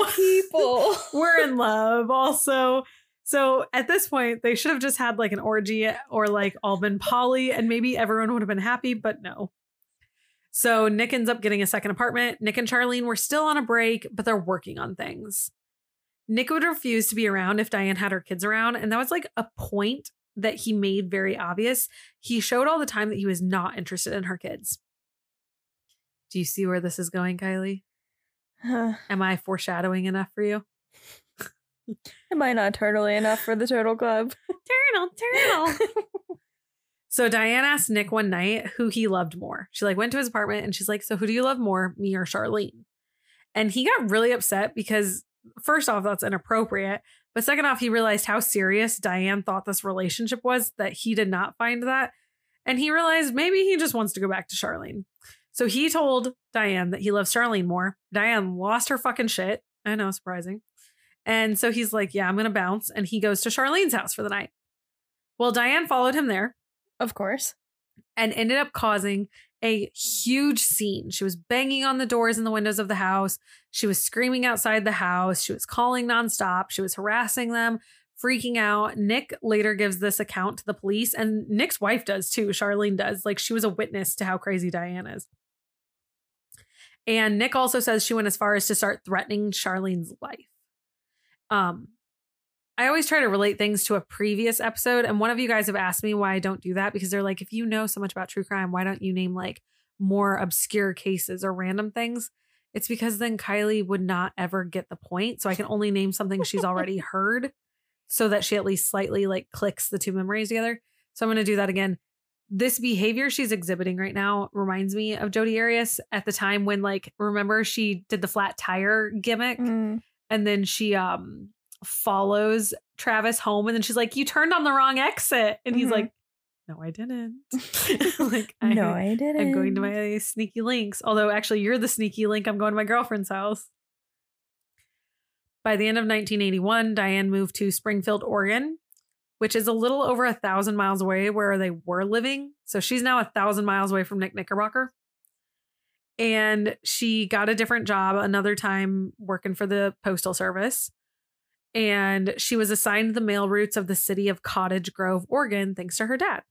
up with these people? We're in love also. So at this point, they should have just had like an orgy or like all been poly, and maybe everyone would have been happy, but no. So Nick ends up getting a second apartment. Nick and Charlene were still on a break, but they're working on things. Nick would refuse to be around if Diane had her kids around. And that was like a point that he made very obvious. He showed all the time that he was not interested in her kids. Do you see where this is going, Kylie? Huh. Am I foreshadowing enough for you? Am I not turtly enough for the turtle club? Turtle, turtle. So Diane asked Nick one night who he loved more. She like went to his apartment and she's like, so who do you love more, me or Charlene? And he got really upset because first off, that's inappropriate. But second off, he realized how serious Diane thought this relationship was, that he did not find that. And he realized maybe he just wants to go back to Charlene. So he told Diane that he loves Charlene more. Diane lost her fucking shit. I know, surprising. And so he's like, yeah, I'm going to bounce. And he goes to Charlene's house for the night. Well, Diane followed him there. Of course. And ended up causing a huge scene. She was banging on the doors and the windows of the house. She was screaming outside the house. She was calling nonstop. She was harassing them, freaking out. Nick later gives this account to the police. And Nick's wife does too. Charlene does. Like, she was a witness to how crazy Diane is. And Nick also says she went as far as to start threatening Charlene's life. Um, I always try to relate things to a previous episode. And one of you guys have asked me why I don't do that, because they're like, if you know so much about true crime, why don't you name like more obscure cases or random things? It's because then Kylie would not ever get the point. So I can only name something she's already heard so that she at least slightly like clicks the two memories together. So I'm going to do that again. This behavior she's exhibiting right now reminds me of Jodi Arias at the time when, like, remember she did the flat tire gimmick mm. and then she um follows Travis home and then she's like, you turned on the wrong exit. And he's mm-hmm. like, no, I didn't. Like, I, no, I didn't. I'm going to my sneaky links. Although actually you're the sneaky link. I'm going to my girlfriend's house. By the end of nineteen eighty-one, Diane moved to Springfield, Oregon, which is a little over a thousand miles away where they were living. So she's now a thousand miles away from Nick Knickerbocker. And she got a different job another time working for the Postal Service. And she was assigned the mail routes of the city of Cottage Grove, Oregon, thanks to her dad.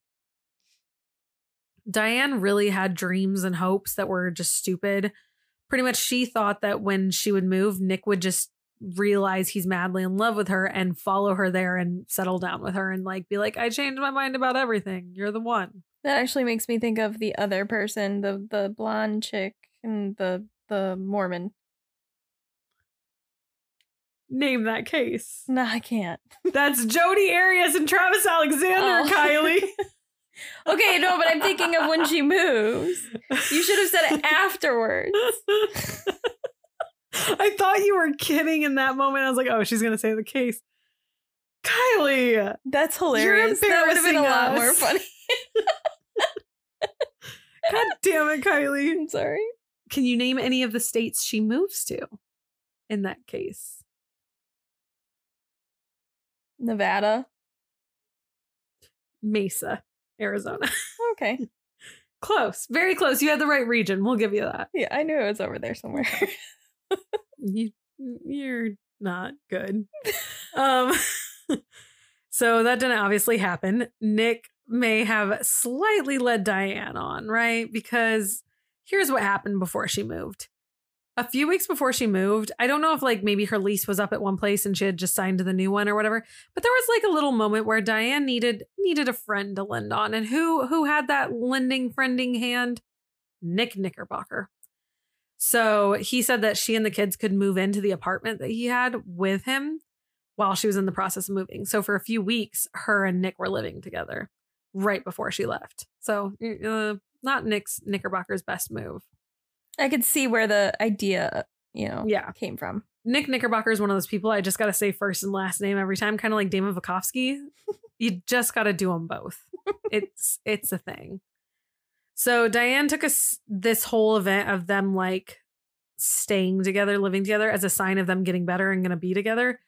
Diane really had dreams and hopes that were just stupid. Pretty much she thought that when she would move, Nick would just realize he's madly in love with her and follow her there and settle down with her and like be like, I changed my mind about everything, you're the one. That actually makes me think of the other person, the the blonde chick and the the Mormon. Name that case. No, I can't. That's Jodi Arias and Travis Alexander. Oh. Kylie. Okay, no, but I'm thinking of when she moves. You should have said it afterwards. I thought you were kidding in that moment. I was like, oh, she's going to say the case. Kylie. That's hilarious. You're embarrassing. That would have been a lot us. More funny. God damn it, Kylie. I'm sorry. Can you name any of the states she moves to in that case? Nevada. Mesa, Arizona. Okay. Close. Very close. You had the right region. We'll give you that. Yeah, I knew it was over there somewhere. you, you're not good. Um, so that didn't obviously happen. Nick may have slightly led Diane on, right? Because here's what happened before she moved. A few weeks before she moved, I don't know if like maybe her lease was up at one place and she had just signed to the new one or whatever, but there was like a little moment where Diane needed needed a friend to lend on. And who who had that lending, friending hand? Nick Knickerbocker. So he said that she and the kids could move into the apartment that he had with him while she was in the process of moving. So for a few weeks, her and Nick were living together right before she left. So uh, not Nick's Knickerbocker's best move. I could see where the idea, you know, yeah. came from. Nick Knickerbocker is one of those people I just got to say first and last name every time, kind of like Damon Vakovsky. You just got to do them both. It's it's a thing. So Diane took us this whole event of them like staying together, living together as a sign of them getting better and going to be together.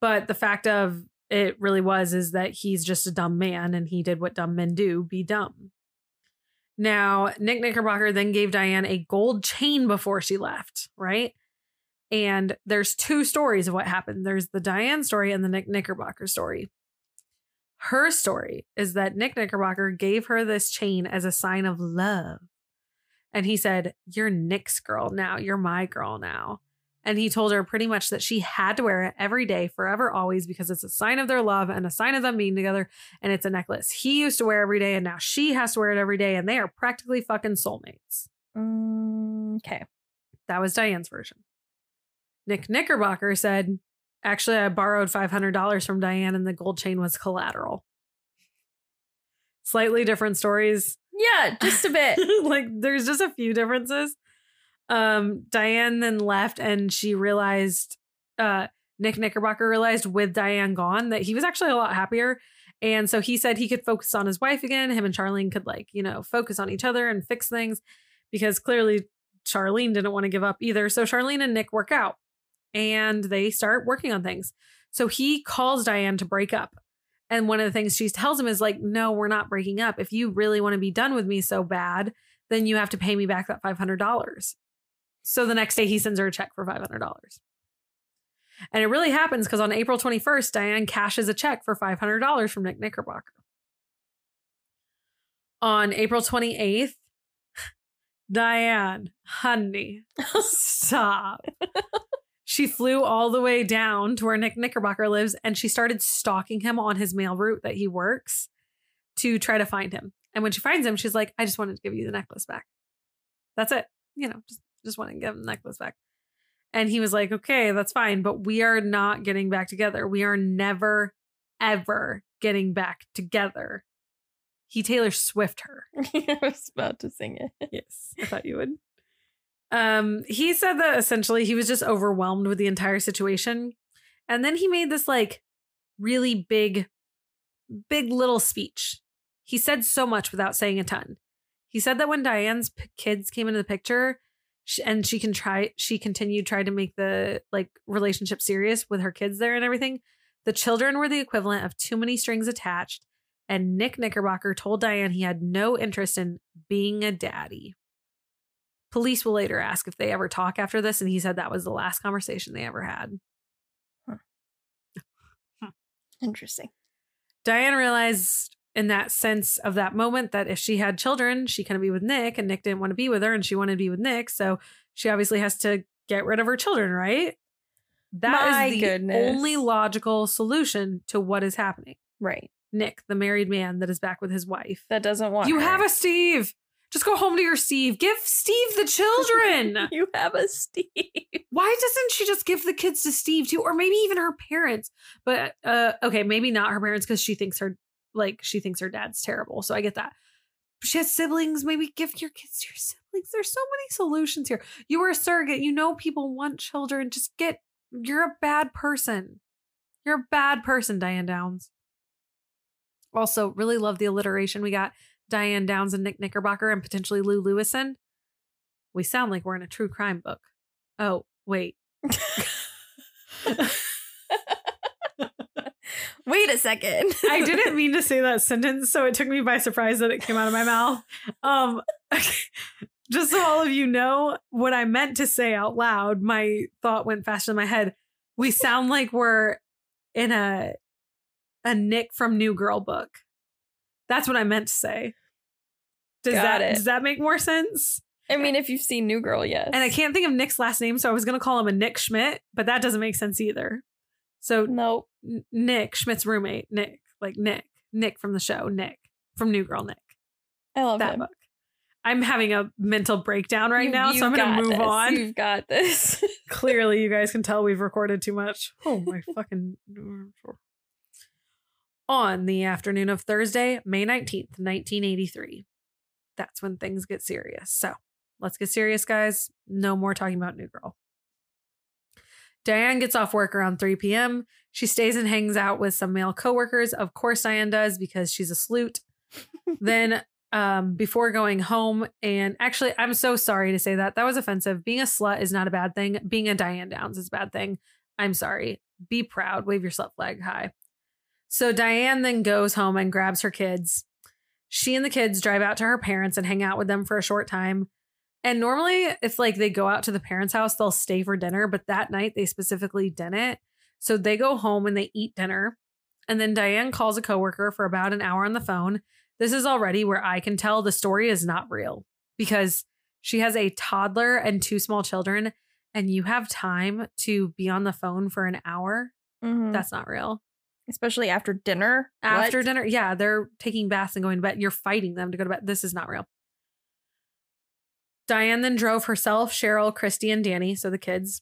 But the fact of it really was is that he's just a dumb man and he did what dumb men do, be dumb. Now, Nick Knickerbocker then gave Diane a gold chain before she left, right? And there's two stories of what happened. There's the Diane story and the Nick Knickerbocker story. Her story is that Nick Knickerbocker gave her this chain as a sign of love. And he said, "You're Nick's girl now. You're my girl now." And he told her pretty much that she had to wear it every day, forever, always, because it's a sign of their love and a sign of them being together. And it's a necklace he used to wear every day. And now she has to wear it every day. And they are practically fucking soulmates. Okay. That was Diane's version. Nick Knickerbocker said, "Actually, I borrowed five hundred dollars from Diane and the gold chain was collateral." Slightly different stories. Yeah, just a bit. Like there's just a few differences. Um, Diane then left and she realized, uh, Nick Knickerbocker realized with Diane gone that he was actually a lot happier. And so he said he could focus on his wife again. Him and Charlene could like, you know, focus on each other and fix things because clearly Charlene didn't want to give up either. So Charlene and Nick work out and they start working on things. So he calls Diane to break up. And one of the things she tells him is like, "No, we're not breaking up. If you really want to be done with me so bad, then you have to pay me back that five hundred dollars. So the next day he sends her a check for five hundred dollars. And it really happens because on April twenty-first, Diane cashes a check for five hundred dollars from Nick Knickerbocker. On April twenty-eighth, Diane, honey, stop. She flew all the way down to where Nick Knickerbocker lives and she started stalking him on his mail route that he works to try to find him. And when she finds him, she's like, "I just wanted to give you the necklace back. That's it. You know, just Just want to give him the necklace back." And he was like, "Okay, that's fine, but we are not getting back together. We are never, ever getting back together." He Taylor Swift her. I was about to sing it. Yes, I thought you would. Um, he said that essentially he was just overwhelmed with the entire situation. And then he made this like really big, big little speech. He said so much without saying a ton. He said that when Diane's p- kids came into the picture, and she can try she continued trying to make the like relationship serious with her kids there and everything, the children were the equivalent of too many strings attached, and Nick Knickerbocker told Diane he had no interest in being a daddy. Police will later ask if they ever talk after this, and he said that was the last conversation they ever had. Huh. Huh. Interesting. Diane realized in that sense of that moment that if she had children, she couldn't be with Nick, and Nick didn't want to be with her, and she wanted to be with Nick. So she obviously has to get rid of her children, right? That My is the goodness. only logical solution to what is happening. Right. Nick, the married man that is back with his wife. That doesn't want You her. have a Steve. Just go home to your Steve. Give Steve the children. You have a Steve. Why doesn't she just give the kids to Steve too? Or maybe even her parents. But uh, okay, maybe not her parents because she thinks her Like she thinks her dad's terrible. So I get that. She has siblings. Maybe give your kids to your siblings. There's so many solutions here. You were a surrogate. You know, people want children. Just get, you're a bad person. You're a bad person, Diane Downs. Also, really love the alliteration. We got Diane Downs and Nick Knickerbocker and potentially Lou Lewison. We sound like we're in a true crime book. Oh, wait. wait a second. I didn't mean to say that sentence, so it took me by surprise that it came out of my mouth. Um, just so all of you know, what I meant to say out loud, my thought went faster in my head. We sound like we're in a a Nick from New Girl book. That's what I meant to say. Does Got that it. Does that make more sense? I mean, if you've seen New Girl, yes. And I can't think of Nick's last name, so I was going to call him a Nick Schmidt, but that doesn't make sense either. So no, nope. Nick Schmidt's roommate, Nick, like Nick, Nick from the show, Nick from New Girl, Nick. I love that him. book. I'm having a mental breakdown right you, now, so I'm going to move this. on. You've got this. Clearly, you guys can tell we've recorded too much. Oh my fucking. On the afternoon of Thursday, May nineteenth, nineteen eighty-three. That's when things get serious. So let's get serious, guys. No more talking about New Girl. Diane gets off work around three p.m. She stays and hangs out with some male coworkers. Of course, Diane does, because she's a sleut. Then um, before going home, and actually, I'm so sorry to say that. That was offensive. Being a slut is not a bad thing. Being a Diane Downs is a bad thing. I'm sorry. Be proud. Wave your slut flag high. So Diane then goes home and grabs her kids. She and the kids drive out to her parents and hang out with them for a short time. And normally, if like they go out to the parents' house, they'll stay for dinner. But that night they specifically didn't. So they go home and they eat dinner. And then Diane calls a coworker for about an hour on the phone. This is already where I can tell the story is not real, because she has a toddler and two small children, and you have time to be on the phone for an hour. Mm-hmm. That's not real. Especially after dinner. After what? dinner. Yeah, they're taking baths and going to bed. You're fighting them to go to bed. This is not real. Diane then drove herself, Cheryl, Christy, and Danny, so the kids,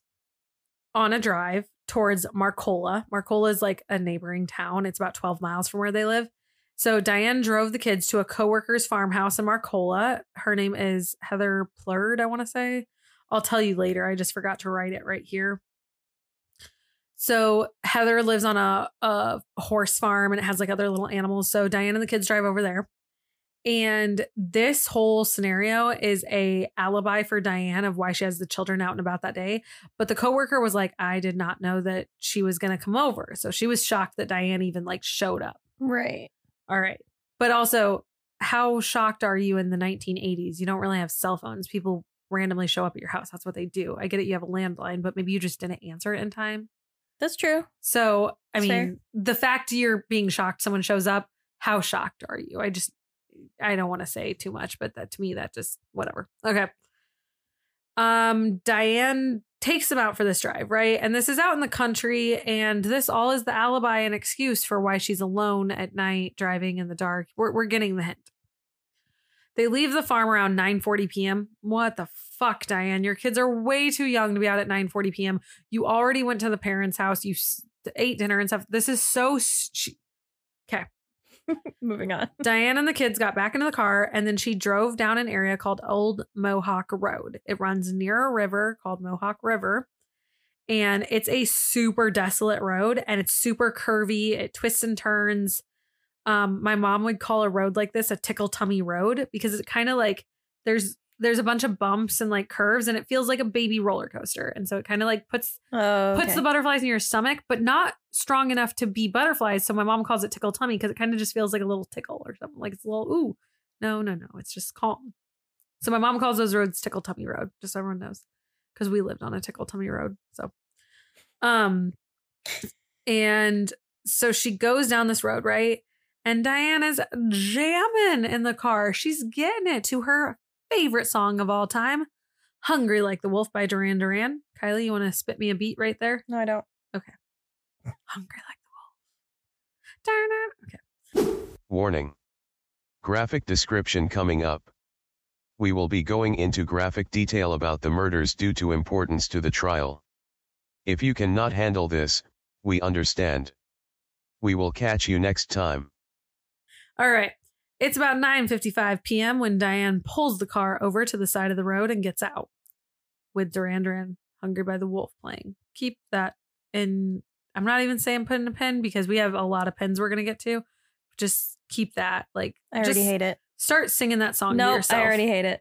on a drive towards Marcola. Marcola is like a neighboring town. It's about twelve miles from where they live. So Diane drove the kids to a coworker's farmhouse in Marcola. Her name is Heather Plourd, I want to say. I'll tell you later. I just forgot to write it right here. So Heather lives on a, a horse farm, and it has like other little animals. So Diane and the kids drive over there. And this whole scenario is a alibi for Diane of why she has the children out and about that day. But the coworker was like, I did not know that she was going to come over. So she was shocked that Diane even like showed up. Right. All right. But also, how shocked are you in the nineteen eighties? You don't really have cell phones. People randomly show up at your house. That's what they do. I get it. You have a landline, but maybe you just didn't answer it in time. That's true. So, I That's mean, fair. The fact you're being shocked, someone shows up. How shocked are you? I just. I don't want to say too much, but that to me, that just whatever. Okay. Um, Diane takes them out for this drive, right? And this is out in the country, and this all is the alibi and excuse for why she's alone at night driving in the dark. We're we're getting the hint. They leave the farm around nine forty p.m. What the fuck, Diane? Your kids are way too young to be out at nine forty p.m. You already went to the parents' house. You ate dinner and stuff. This is so. St- okay. Moving on. Diane and the kids got back into the car, and then she drove down an area called Old Mohawk Road. It runs near a river called Mohawk River, and it's a super desolate road, and it's super curvy. It twists and turns. Um, my mom would call a road like this a tickle tummy road, because it's kind of like there's there's a bunch of bumps and like curves, and it feels like a baby roller coaster. And so it kind of like puts oh, okay. puts the butterflies in your stomach, but not strong enough to be butterflies. So my mom calls it tickle tummy, because it kind of just feels like a little tickle or something. Like it's a little, ooh, no, no, no. It's just calm. So my mom calls those roads tickle tummy road, just so everyone knows, because we lived on a tickle tummy road. So, um, and so she goes down this road, right? And Diana's jamming in the car. She's getting it to her favorite song of all time, Hungry Like the Wolf by Duran Duran. Kylie, you want to spit me a beat right there? No, I don't. Okay. Hungry Like the Wolf. Okay. Warning. Graphic description coming up. We will be going into graphic detail about the murders due to importance to the trial. If you cannot handle this, we understand. We will catch you next time. All right. It's about nine fifty-five p.m. when Diane pulls the car over to the side of the road and gets out with Duran Duran, Hungry by the Wolf playing. Keep that in. I'm not even saying put in a pen, because we have a lot of pens we're going to get to. Just keep that. Like, I already hate it. Start singing that song no, to yourself. No, I already hate it.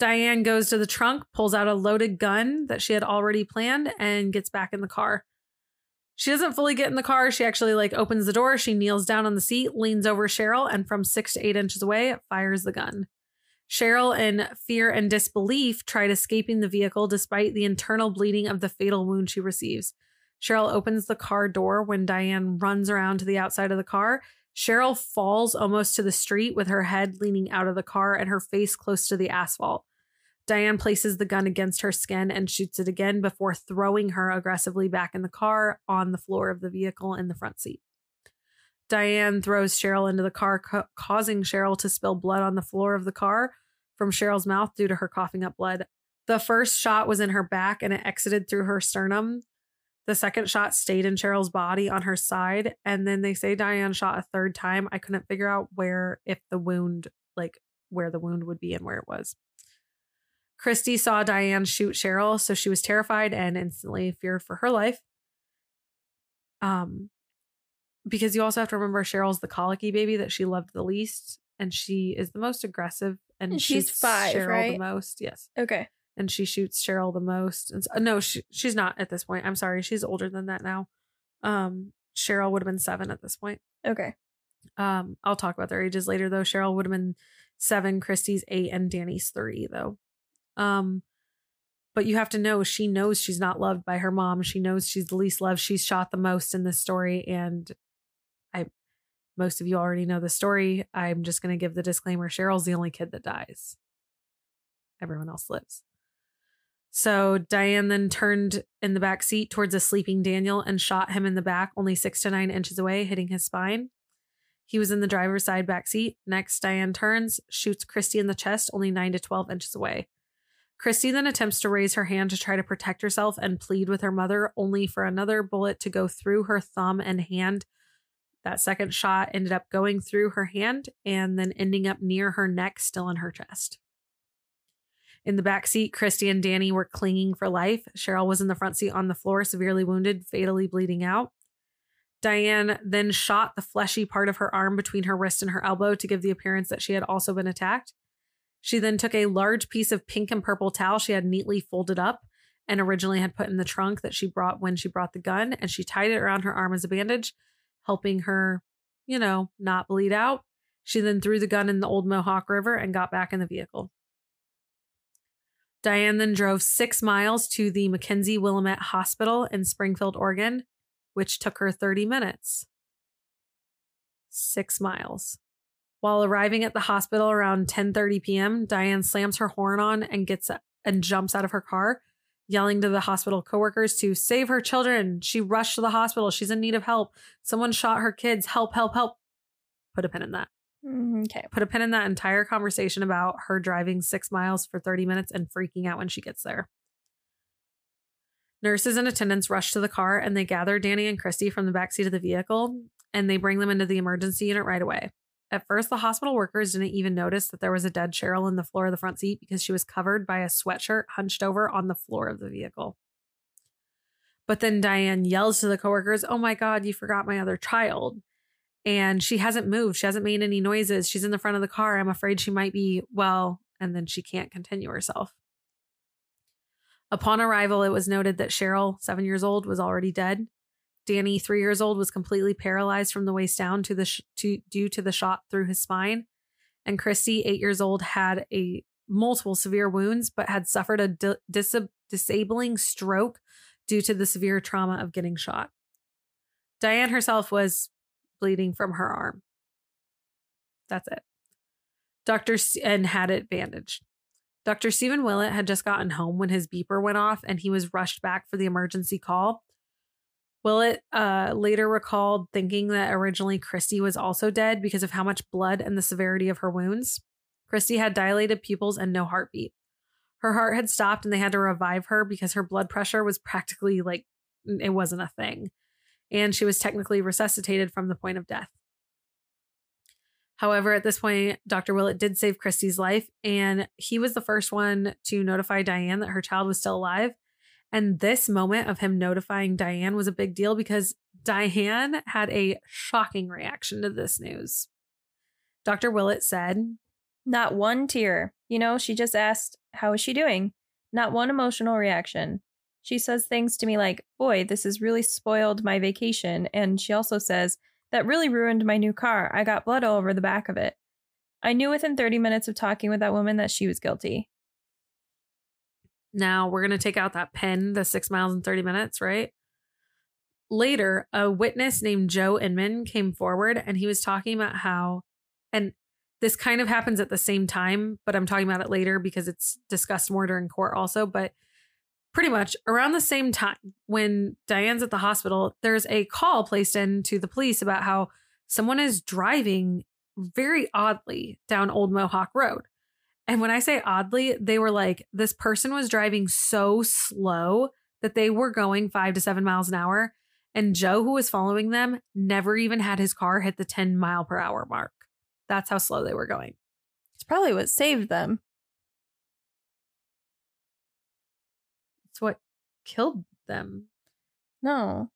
Diane goes to the trunk, pulls out a loaded gun that she had already planned, and gets back in the car. She doesn't fully get in the car. She actually like opens the door. She kneels down on the seat, leans over Cheryl, and from six to eight inches away, fires the gun. Cheryl, in fear and disbelief, tried escaping the vehicle despite the internal bleeding of the fatal wound she receives. Cheryl opens the car door when Diane runs around to the outside of the car. Cheryl falls almost to the street with her head leaning out of the car and her face close to the asphalt. Diane places the gun against her skin and shoots it again before throwing her aggressively back in the car on the floor of the vehicle in the front seat. Diane throws Cheryl into the car, ca- causing Cheryl to spill blood on the floor of the car from Cheryl's mouth due to her coughing up blood. The first shot was in her back and it exited through her sternum. The second shot stayed in Cheryl's body on her side. And then they say Diane shot a third time. I couldn't figure out where, if the wound, like where the wound would be and where it was. Christy saw Diane shoot Cheryl, so she was terrified and instantly feared for her life. Um, because you also have to remember Cheryl's the colicky baby that she loved the least, and she is the most aggressive, and, and she's five, Cheryl right? the most. Yes. Okay. And she shoots Cheryl the most. And so, no, she, she's not at this point. I'm sorry, she's older than that now. Um, Cheryl would have been seven at this point. Okay. Um, I'll talk about their ages later, though. Cheryl would have been seven, Christy's eight, and Danny's three, though. Um, but you have to know, she knows she's not loved by her mom. She knows she's the least loved. She's shot the most in this story. And I, most of you already know the story. I'm just going to give the disclaimer. Cheryl's the only kid that dies. Everyone else lives. So Diane then turned in the back seat towards a sleeping Daniel and shot him in the back, only six to nine inches away, hitting his spine. He was in the driver's side back seat. Next, Diane turns, shoots Christy in the chest, only nine to twelve inches away. Christy then attempts to raise her hand to try to protect herself and plead with her mother, only for another bullet to go through her thumb and hand. That second shot ended up going through her hand and then ending up near her neck, still in her chest. In the back seat, Christy and Danny were clinging for life. Cheryl was in the front seat on the floor, severely wounded, fatally bleeding out. Diane then shot the fleshy part of her arm between her wrist and her elbow to give the appearance that she had also been attacked. She then took a large piece of pink and purple towel she had neatly folded up and originally had put in the trunk that she brought when she brought the gun, and she tied it around her arm as a bandage, helping her, you know, not bleed out. She then threw the gun in the Old Mohawk River and got back in the vehicle. Diane then drove six miles to the McKenzie-Willamette Hospital in Springfield, Oregon, which took her thirty minutes. Six miles. While arriving at the hospital around ten thirty p.m., Diane slams her horn on and gets up and jumps out of her car, yelling to the hospital coworkers to save her children. She rushed to the hospital. She's in need of help. Someone shot her kids. Help, help, help. Put a pin in that. Okay. Put a pin in that entire conversation about her driving six miles for thirty minutes and freaking out when she gets there. Nurses and attendants rush to the car and they gather Danny and Christy from the backseat of the vehicle and they bring them into the emergency unit right away. At first, the hospital workers didn't even notice that there was a dead Cheryl in the floor of the front seat because she was covered by a sweatshirt hunched over on the floor of the vehicle. But then Diane yells to the coworkers, "Oh my God, you forgot my other child." And she hasn't moved. She hasn't made any noises. She's in the front of the car. I'm afraid she might be, well, and then she can't continue herself. Upon arrival, it was noted that Cheryl, seven years old, was already dead. Danny, three years old, was completely paralyzed from the waist down to the sh- to, due to the shot through his spine. And Christy, eight years old, had a multiple severe wounds, but had suffered a di- dis- disabling stroke due to the severe trauma of getting shot. Diane herself was bleeding from her arm. That's it. Doctor St- and had it bandaged. Doctor Stephen Willett had just gotten home when his beeper went off and he was rushed back for the emergency call. Willett uh, later recalled thinking that originally Christy was also dead because of how much blood and the severity of her wounds. Christy had dilated pupils and no heartbeat. Her heart had stopped and they had to revive her because her blood pressure was practically like it wasn't a thing. And she was technically resuscitated from the point of death. However, at this point, Doctor Willett did save Christy's life, and he was the first one to notify Diane that her child was still alive. And this moment of him notifying Diane was a big deal because Diane had a shocking reaction to this news. Doctor Willett said, "Not one tear. You know, she just asked, how is she doing? Not one emotional reaction. She says things to me like, boy, this has really spoiled my vacation. And she also says, that really ruined my new car. I got blood all over the back of it. I knew within thirty minutes of talking with that woman that she was guilty. Now we're going to take out that pen, the six miles in thirty minutes, right? Later, a witness named Joe Inman came forward and he was talking about how, and this kind of happens at the same time, but I'm talking about it later because it's discussed more during court also, but pretty much around the same time when Diane's at the hospital, there's a call placed in to the police about how someone is driving very oddly down Old Mohawk Road. And when I say oddly, they were like, this person was driving so slow that they were going five to seven miles an hour. And Joe, who was following them, never even had his car hit the ten mile per hour mark. That's how slow they were going. It's probably what saved them. What killed them? No.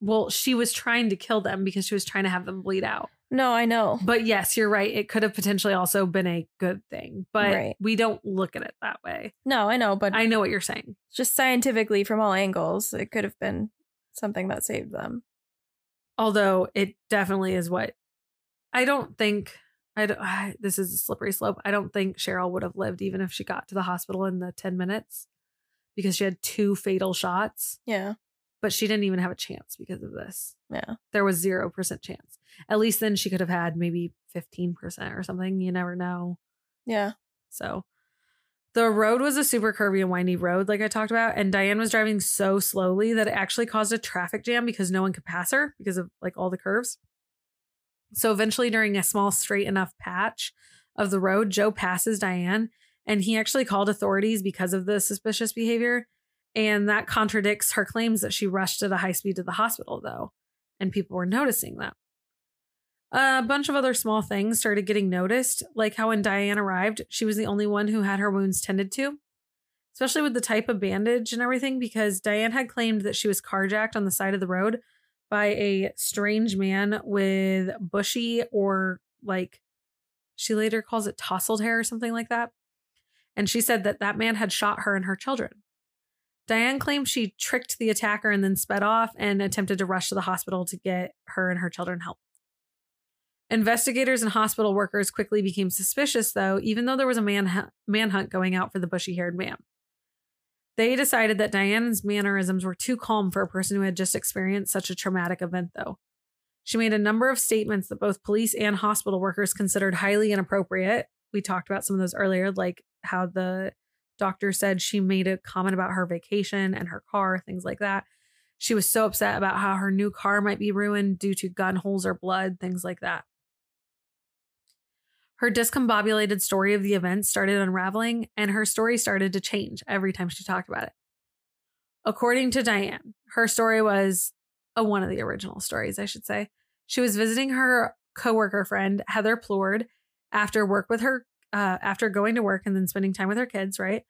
Well, she was trying to kill them because she was trying to have them bleed out. No, I know. But yes, you're right. It could have potentially also been a good thing, but right. We don't look at it that way. No, I know, but I know what you're saying. Just scientifically from all angles, it could have been something that saved them. Although it definitely is what I don't think I don't, I, this is a slippery slope. I don't think Cheryl would have lived even if she got to the hospital in the ten minutes. Because she had two fatal shots. Yeah. But she didn't even have a chance because of this. Yeah. There was zero percent chance. At least then she could have had maybe fifteen percent or something. You never know. Yeah. So the road was a super curvy and windy road, like I talked about. And Diane was driving so slowly that it actually caused a traffic jam because no one could pass her because of like all the curves. So eventually during a small straight enough patch of the road, Joe passes Diane. And he actually called authorities because of the suspicious behavior. And that contradicts her claims that she rushed at a high speed to the hospital, though. And people were noticing that. A bunch of other small things started getting noticed, like how when Diane arrived, she was the only one who had her wounds tended to, especially with the type of bandage and everything, because Diane had claimed that she was carjacked on the side of the road by a strange man with bushy or like she later calls it tousled hair or something like that. And she said that that man had shot her and her children. Diane claimed she tricked the attacker and then sped off and attempted to rush to the hospital to get her and her children help. Investigators and hospital workers quickly became suspicious, though, even though there was a man manhunt going out for the bushy-haired man. They decided that Diane's mannerisms were too calm for a person who had just experienced such a traumatic event, though. She made a number of statements that both police and hospital workers considered highly inappropriate. We talked about some of those earlier, like how the doctor said she made a comment about her vacation and her car, things like that. She was so upset about how her new car might be ruined due to gun holes or blood, things like that. Her discombobulated story of the events started unraveling, and her story started to change every time she talked about it. According to Diane, her story was uh, one of the original stories, I should say. She was visiting her coworker friend, Heather Plourd, after work with her Uh, after going to work and then spending time with her kids, right?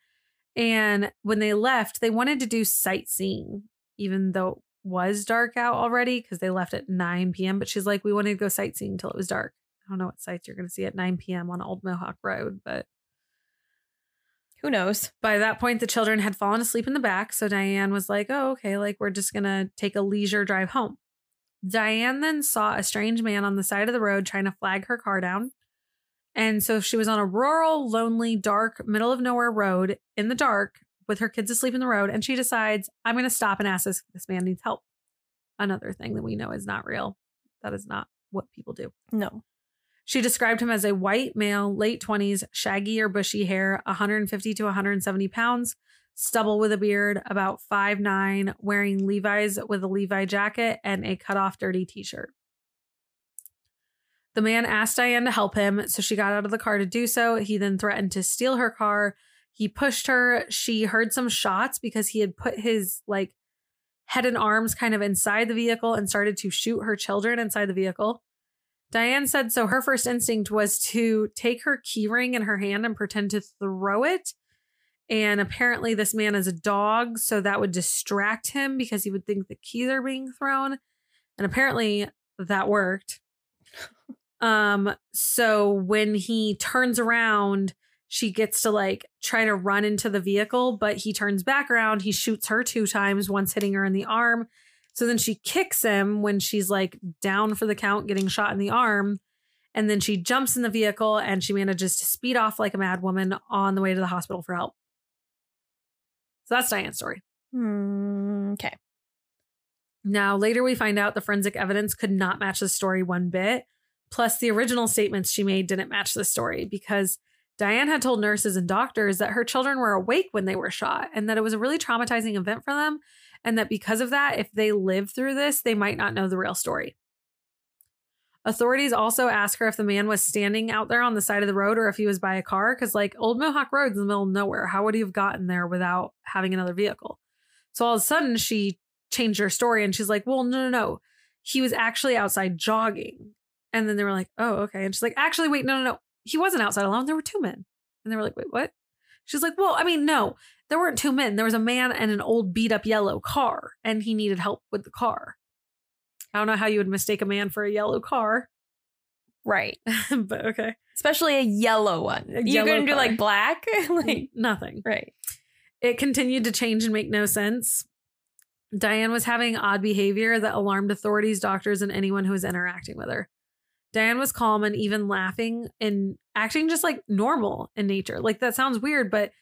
And when they left, they wanted to do sightseeing, even though it was dark out already because they left at nine p.m. But she's like, we wanted to go sightseeing till it was dark. I don't know what sights you're going to see at nine p.m. on Old Mohawk Road, but who knows? By that point, the children had fallen asleep in the back. So Diane was like, oh, okay, like we're just going to take a leisure drive home. Diane then saw a strange man on the side of the road trying to flag her car down. And so she was on a rural, lonely, dark, middle of nowhere road in the dark with her kids asleep in the road. And she decides, I'm going to stop and ask this if this man needs help. Another thing that we know is not real. That is not what people do. No. She described him as a white male, late twenties, shaggy or bushy hair, one hundred fifty to one hundred seventy pounds, stubble with a beard, about five nine, wearing Levi's with a Levi jacket and a cut off dirty t-shirt. The man asked Diane to help him, so she got out of the car to do so. He then threatened to steal her car. He pushed her. She heard some shots because he had put his like head and arms kind of inside the vehicle and started to shoot her children inside the vehicle. Diane said so her first instinct was to take her key ring in her hand and pretend to throw it. And apparently this man is a dog, so that would distract him because he would think the keys are being thrown. And apparently that worked. Um, so when he turns around, she gets to like try to run into the vehicle, but he turns back around. He shoots her two times, once hitting her in the arm. So then she kicks him when she's like down for the count, getting shot in the arm. And then she jumps in the vehicle and she manages to speed off like a mad woman on the way to the hospital for help. So that's Diane's story. Mm, okay. Now, later we find out the forensic evidence could not match the story one bit. Plus, the original statements she made didn't match the story because Diane had told nurses and doctors that her children were awake when they were shot and that it was a really traumatizing event for them. And that because of that, if they lived through this, they might not know the real story. Authorities also asked her if the man was standing out there on the side of the road or if he was by a car, because like Old Mohawk Road's in the middle of nowhere. How would he have gotten there without having another vehicle? So all of a sudden she changed her story and she's like, well, no, no, no. He was actually outside jogging. And then they were like, oh, okay. And she's like, actually, wait, no, no, no. He wasn't outside alone. There were two men. And they were like, wait, what? She's like, well, I mean, no, there weren't two men. There was a man and an old beat up yellow car and he needed help with the car. I don't know how you would mistake a man for a yellow car. Right. But okay. Especially a yellow one. A you couldn't do like black? Like nothing. Right. It continued to change and make no sense. Diane was having odd behavior that alarmed authorities, doctors, and anyone who was interacting with her. Diane was calm and even laughing and acting just like normal in nature. Like that sounds weird, but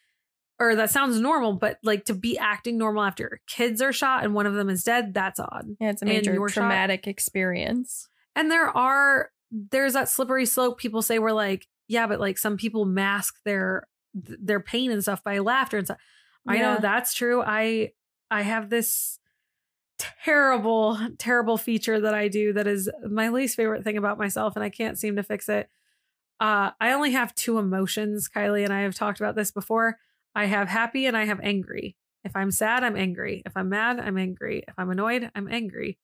or that sounds normal, but like to be acting normal after your kids are shot and one of them is dead, that's odd. Yeah, it's a major traumatic shot. experience. And there are, there's that slippery slope. People say we're like, yeah, but like some people mask their, their pain and stuff by laughter and stuff. Yeah. I know that's true. I, I have this terrible, terrible feature that I do that is my least favorite thing about myself and I can't seem to fix it. Uh, I only have two emotions. Kylie and I have talked about this before. I have happy and I have angry. If I'm sad, I'm angry. If I'm mad, I'm angry. If I'm annoyed, I'm angry.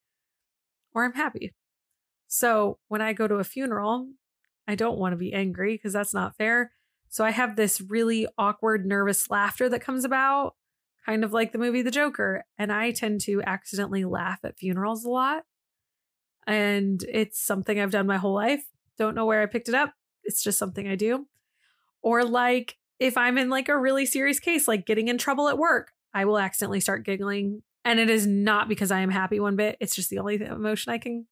Or I'm happy. So when I go to a funeral, I don't want to be angry because that's not fair. So I have this really awkward, nervous laughter that comes about, kind of like the movie The Joker. And I tend to accidentally laugh at funerals a lot. And it's something I've done my whole life. Don't know where I picked it up. It's just something I do. Or like, if I'm in like a really serious case, like getting in trouble at work, I will accidentally start giggling. And it is not because I am happy one bit. It's just the only emotion I can.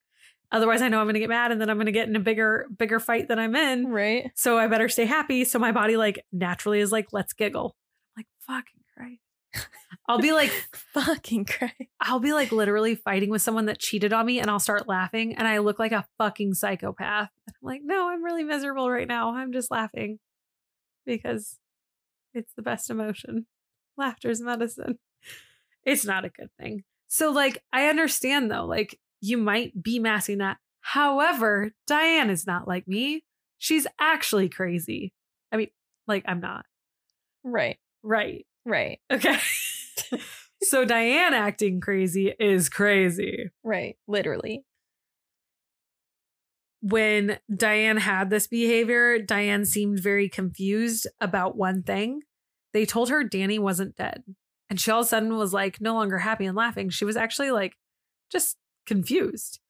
Otherwise, I know I'm going to get mad and then I'm going to get in a bigger, bigger fight than I'm in. Right. So I better stay happy. So my body like naturally is like, let's giggle. Like, fucking Christ. I'll be like, fucking Christ. I'll be like literally fighting with someone that cheated on me and I'll start laughing and I look like a fucking psychopath. And I'm like, no, I'm really miserable right now. I'm just laughing. Because it's the best emotion. Laughter is medicine. It's not a good thing. So like, I understand though, like you might be masking that. However, Diane is not like me. She's actually crazy. I mean, like I'm not. Right. Right. Right. Okay. So Diane acting crazy is crazy. Right. Literally. When Diane had this behavior, Diane seemed very confused about one thing. They told her Danny wasn't dead. And she all of a sudden was like no longer happy and laughing. She was actually like just confused.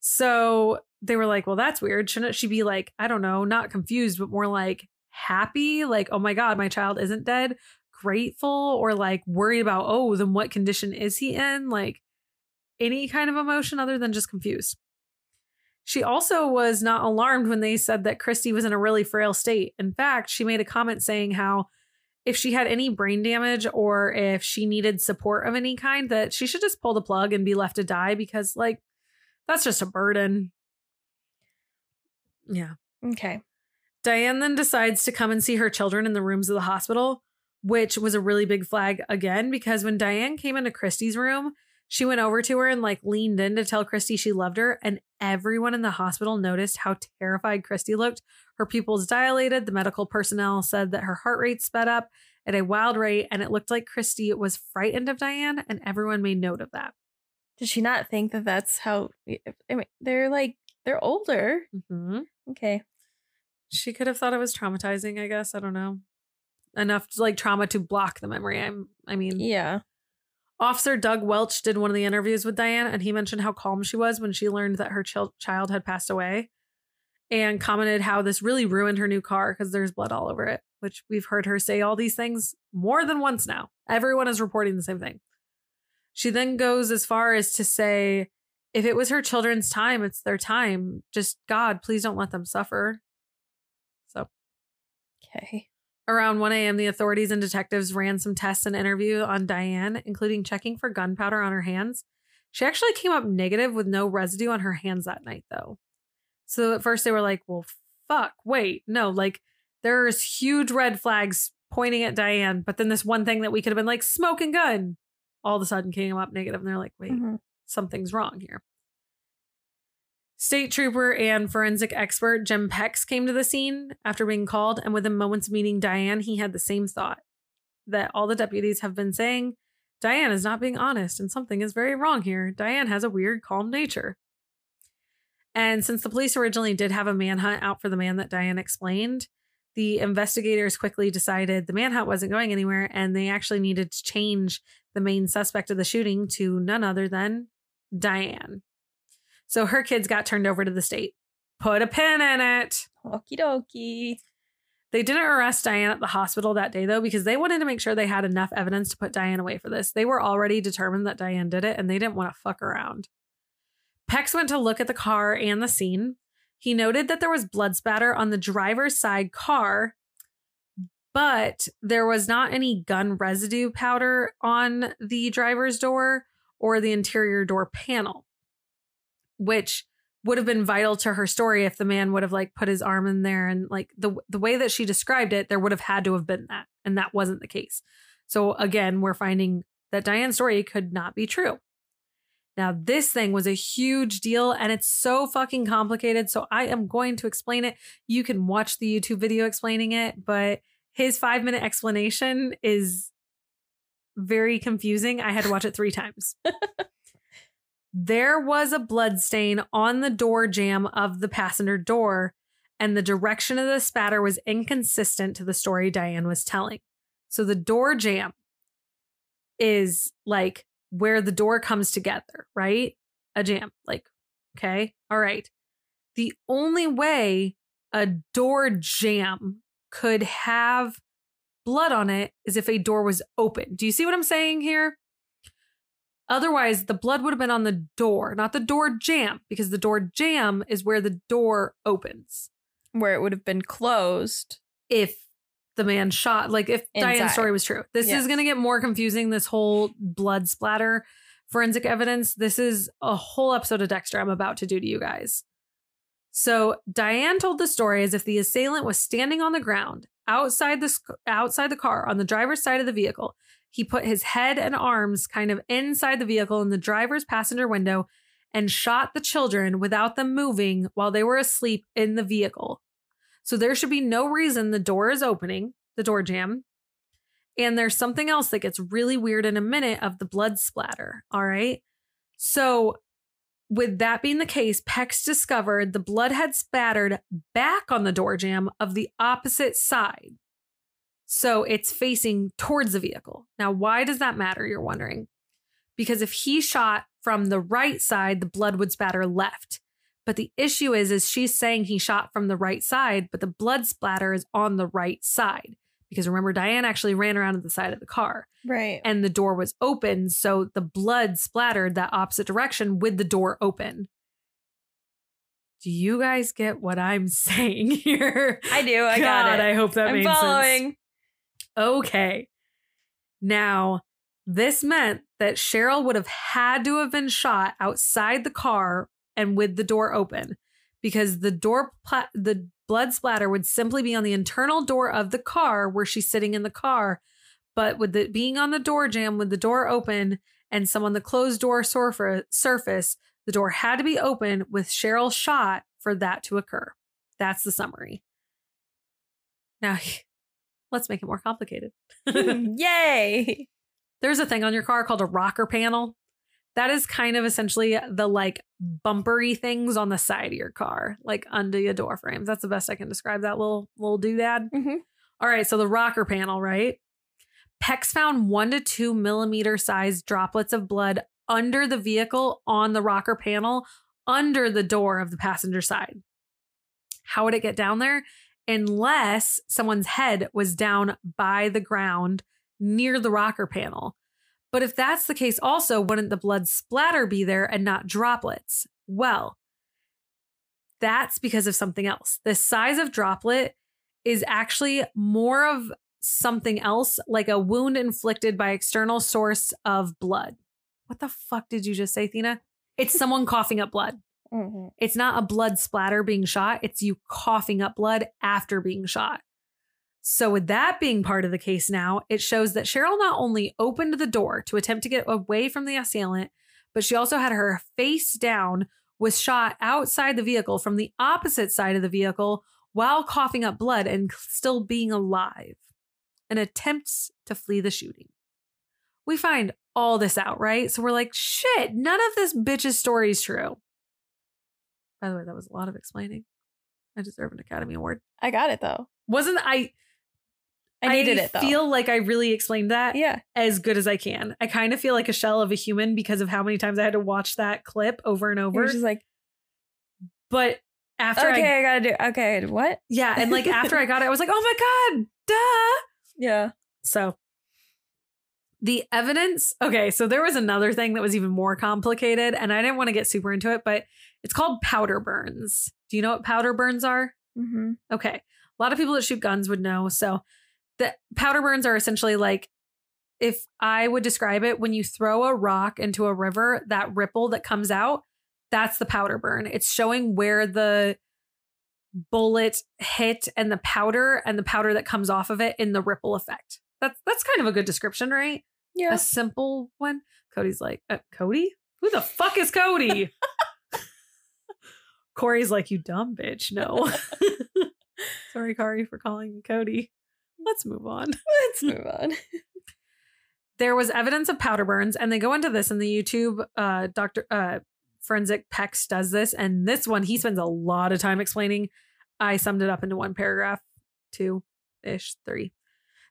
So they were like, well, that's weird. Shouldn't she be like, I don't know, not confused, but more like happy? Like, oh, my God, my child isn't dead. Grateful or like worried about, oh, then what condition is he in? Like any kind of emotion other than just confused. She also was not alarmed when they said that Christy was in a really frail state. In fact, she made a comment saying how if she had any brain damage or if she needed support of any kind, that she should just pull the plug and be left to die because, like, that's just a burden. Yeah. Okay. Diane then decides to come and see her children in the rooms of the hospital, which was a really big flag again, because when Diane came into Christy's room, she went over to her and like leaned in to tell Christy she loved her. And everyone in the hospital noticed how terrified Christy looked. Her pupils dilated. The medical personnel said that her heart rate sped up at a wild rate. And it looked like Christy was frightened of Diane. And everyone made note of that. Did she not think that that's how I mean, they're like they're older? Mm-hmm. OK, she could have thought it was traumatizing, I guess. I don't know. Enough like trauma to block the memory. I'm I mean, yeah. Officer Doug Welch did one of the interviews with Diane, and he mentioned how calm she was when she learned that her ch- child had passed away. and commented how this really ruined her new car because there's blood all over it, which we've heard her say all these things more than once now. Everyone is reporting the same thing. She then goes as far as to say, if it was her children's time, it's their time. Just God, please don't let them suffer. So, okay. Around one a.m., the authorities and detectives ran some tests and interview on Diane, including checking for gunpowder on her hands. She actually came up negative with no residue on her hands that night, though. So at first they were like, well, fuck, wait, no, like there's huge red flags pointing at Diane. But then this one thing that we could have been like smoking gun all of a sudden came up negative. And they're like, wait, mm-hmm. something's wrong here. State trooper and forensic expert Jim Pex came to the scene after being called. And within moments of meeting Diane, he had the same thought that all the deputies have been saying. Diane is not being honest and something is very wrong here. Diane has a weird, calm nature. And since the police originally did have a manhunt out for the man that Diane explained, the investigators quickly decided the manhunt wasn't going anywhere and they actually needed to change the main suspect of the shooting to none other than Diane. So her kids got turned over to the state. Put a pin in it. Okie dokie. They didn't arrest Diane at the hospital that day, though, because they wanted to make sure they had enough evidence to put Diane away for this. They were already determined that Diane did it, and they didn't want to fuck around. Pex went to look at the car and the scene. He noted that there was blood spatter on the driver's side car, but there was not any gun residue powder on the driver's door or the interior door panel, which would have been vital to her story if the man would have like put his arm in there and like the the way that she described it, there would have had to have been that. And that wasn't the case. So again, we're finding that Diane's story could not be true. Now, this thing was a huge deal and it's so fucking complicated. So I am going to explain it. You can watch the YouTube video explaining it, but his five minute explanation is very confusing. I had to watch it three times. There was a blood stain on the door jamb of the passenger door, and the direction of the spatter was inconsistent to the story Diane was telling. So the door jamb is like where the door comes together, right? A jamb, like, okay, all right. The only way a door jamb could have blood on it is if a door was open. Do you see what I'm saying here? Otherwise, the blood would have been on the door, not the door jamb, because the door jamb is where the door opens. Where it would have been closed. If the man shot, like if inside. Diane's story was true. This yes. is going to get more confusing, this whole blood splatter forensic evidence. This is a whole episode of Dexter I'm about to do to you guys. So Diane told the story as if the assailant was standing on the ground outside the, outside the car on the driver's side of the vehicle. He put his head and arms kind of inside the vehicle in the driver's passenger window and shot the children without them moving while they were asleep in the vehicle. So there should be no reason the door is opening, the door jamb. And there's something else that gets really weird in a minute of the blood splatter. All right. So with that being the case, Pex discovered the blood had spattered back on the door jamb of the opposite side. So it's facing towards the vehicle. Now, why does that matter? You're wondering, because if he shot from the right side, the blood would spatter left. But the issue is, is she's saying he shot from the right side, but the blood splatter is on the right side. Because remember, Diane actually ran around to the side of the car. Right. And the door was open. So the blood splattered that opposite direction with the door open. Do you guys get what I'm saying here? I do. I God, got it. I hope that I'm made following. Sense. Okay. Now, this meant that Cheryl would have had to have been shot outside the car and with the door open, because the door, pla- the blood splatter would simply be on the internal door of the car where she's sitting in the car. But with it being on the door jamb with the door open and some on the closed door surf- surface, the door had to be open with Cheryl shot for that to occur. That's the summary. Now, let's make it more complicated. Yay. There's a thing on your car called a rocker panel. That is kind of essentially the like bumpery things on the side of your car, like under your door frames. That's the best I can describe that little little doodad. Mm-hmm. All right. So the rocker panel, right? Pex found one to two millimeter sized droplets of blood under the vehicle on the rocker panel, under the door of the passenger side. How would it get down there? Unless someone's head was down by the ground near the rocker panel. But if that's the case, also, wouldn't the blood splatter be there and not droplets? Well, that's because of something else. The size of droplet is actually more of something else, like a wound inflicted by external source of blood. What the fuck did you just say, Thina? It's someone coughing up blood. Mm-hmm. It's not a blood splatter being shot. It's you coughing up blood after being shot. So with that being part of the case now, it shows that Cheryl not only opened the door to attempt to get away from the assailant, but she also had her face down, was shot outside the vehicle from the opposite side of the vehicle while coughing up blood and still being alive, and attempts to flee the shooting. We find all this out, right? So we're like, shit, none of this bitch's story is true. By the way, that was a lot of explaining. I deserve an Academy Award. I got it, though. Wasn't I? I needed I it, though. I feel like I really explained that yeah. as good as I can. I kind of feel like a shell of a human because of how many times I had to watch that clip over and over. It was just like, but after okay, I, I got to do, okay, what? Yeah, and like after I got it, I was like, oh my God, duh. Yeah. So the evidence. Okay, so there was another thing that was even more complicated, and I didn't want to get super into it, but it's called powder burns. Do you know what powder burns are? Mm-hmm. Okay. A lot of people that shoot guns would know. So the powder burns are essentially like, if I would describe it, when you throw a rock into a river, that ripple that comes out, that's the powder burn. It's showing where the bullet hit and the powder and the powder that comes off of it in the ripple effect. That's that's kind of a good description, right? Yeah. A simple one. Cody's like, uh, Cody? Who the fuck is Cody? Corey's like, you dumb bitch. No. Sorry, Corey, for calling you Cody. Let's move on. Let's move on. There was evidence of powder burns, and they go into this in the YouTube. Uh, Doctor Uh, Forensic Pex does this, and this one, he spends a lot of time explaining. I summed it up into one paragraph, two-ish, three.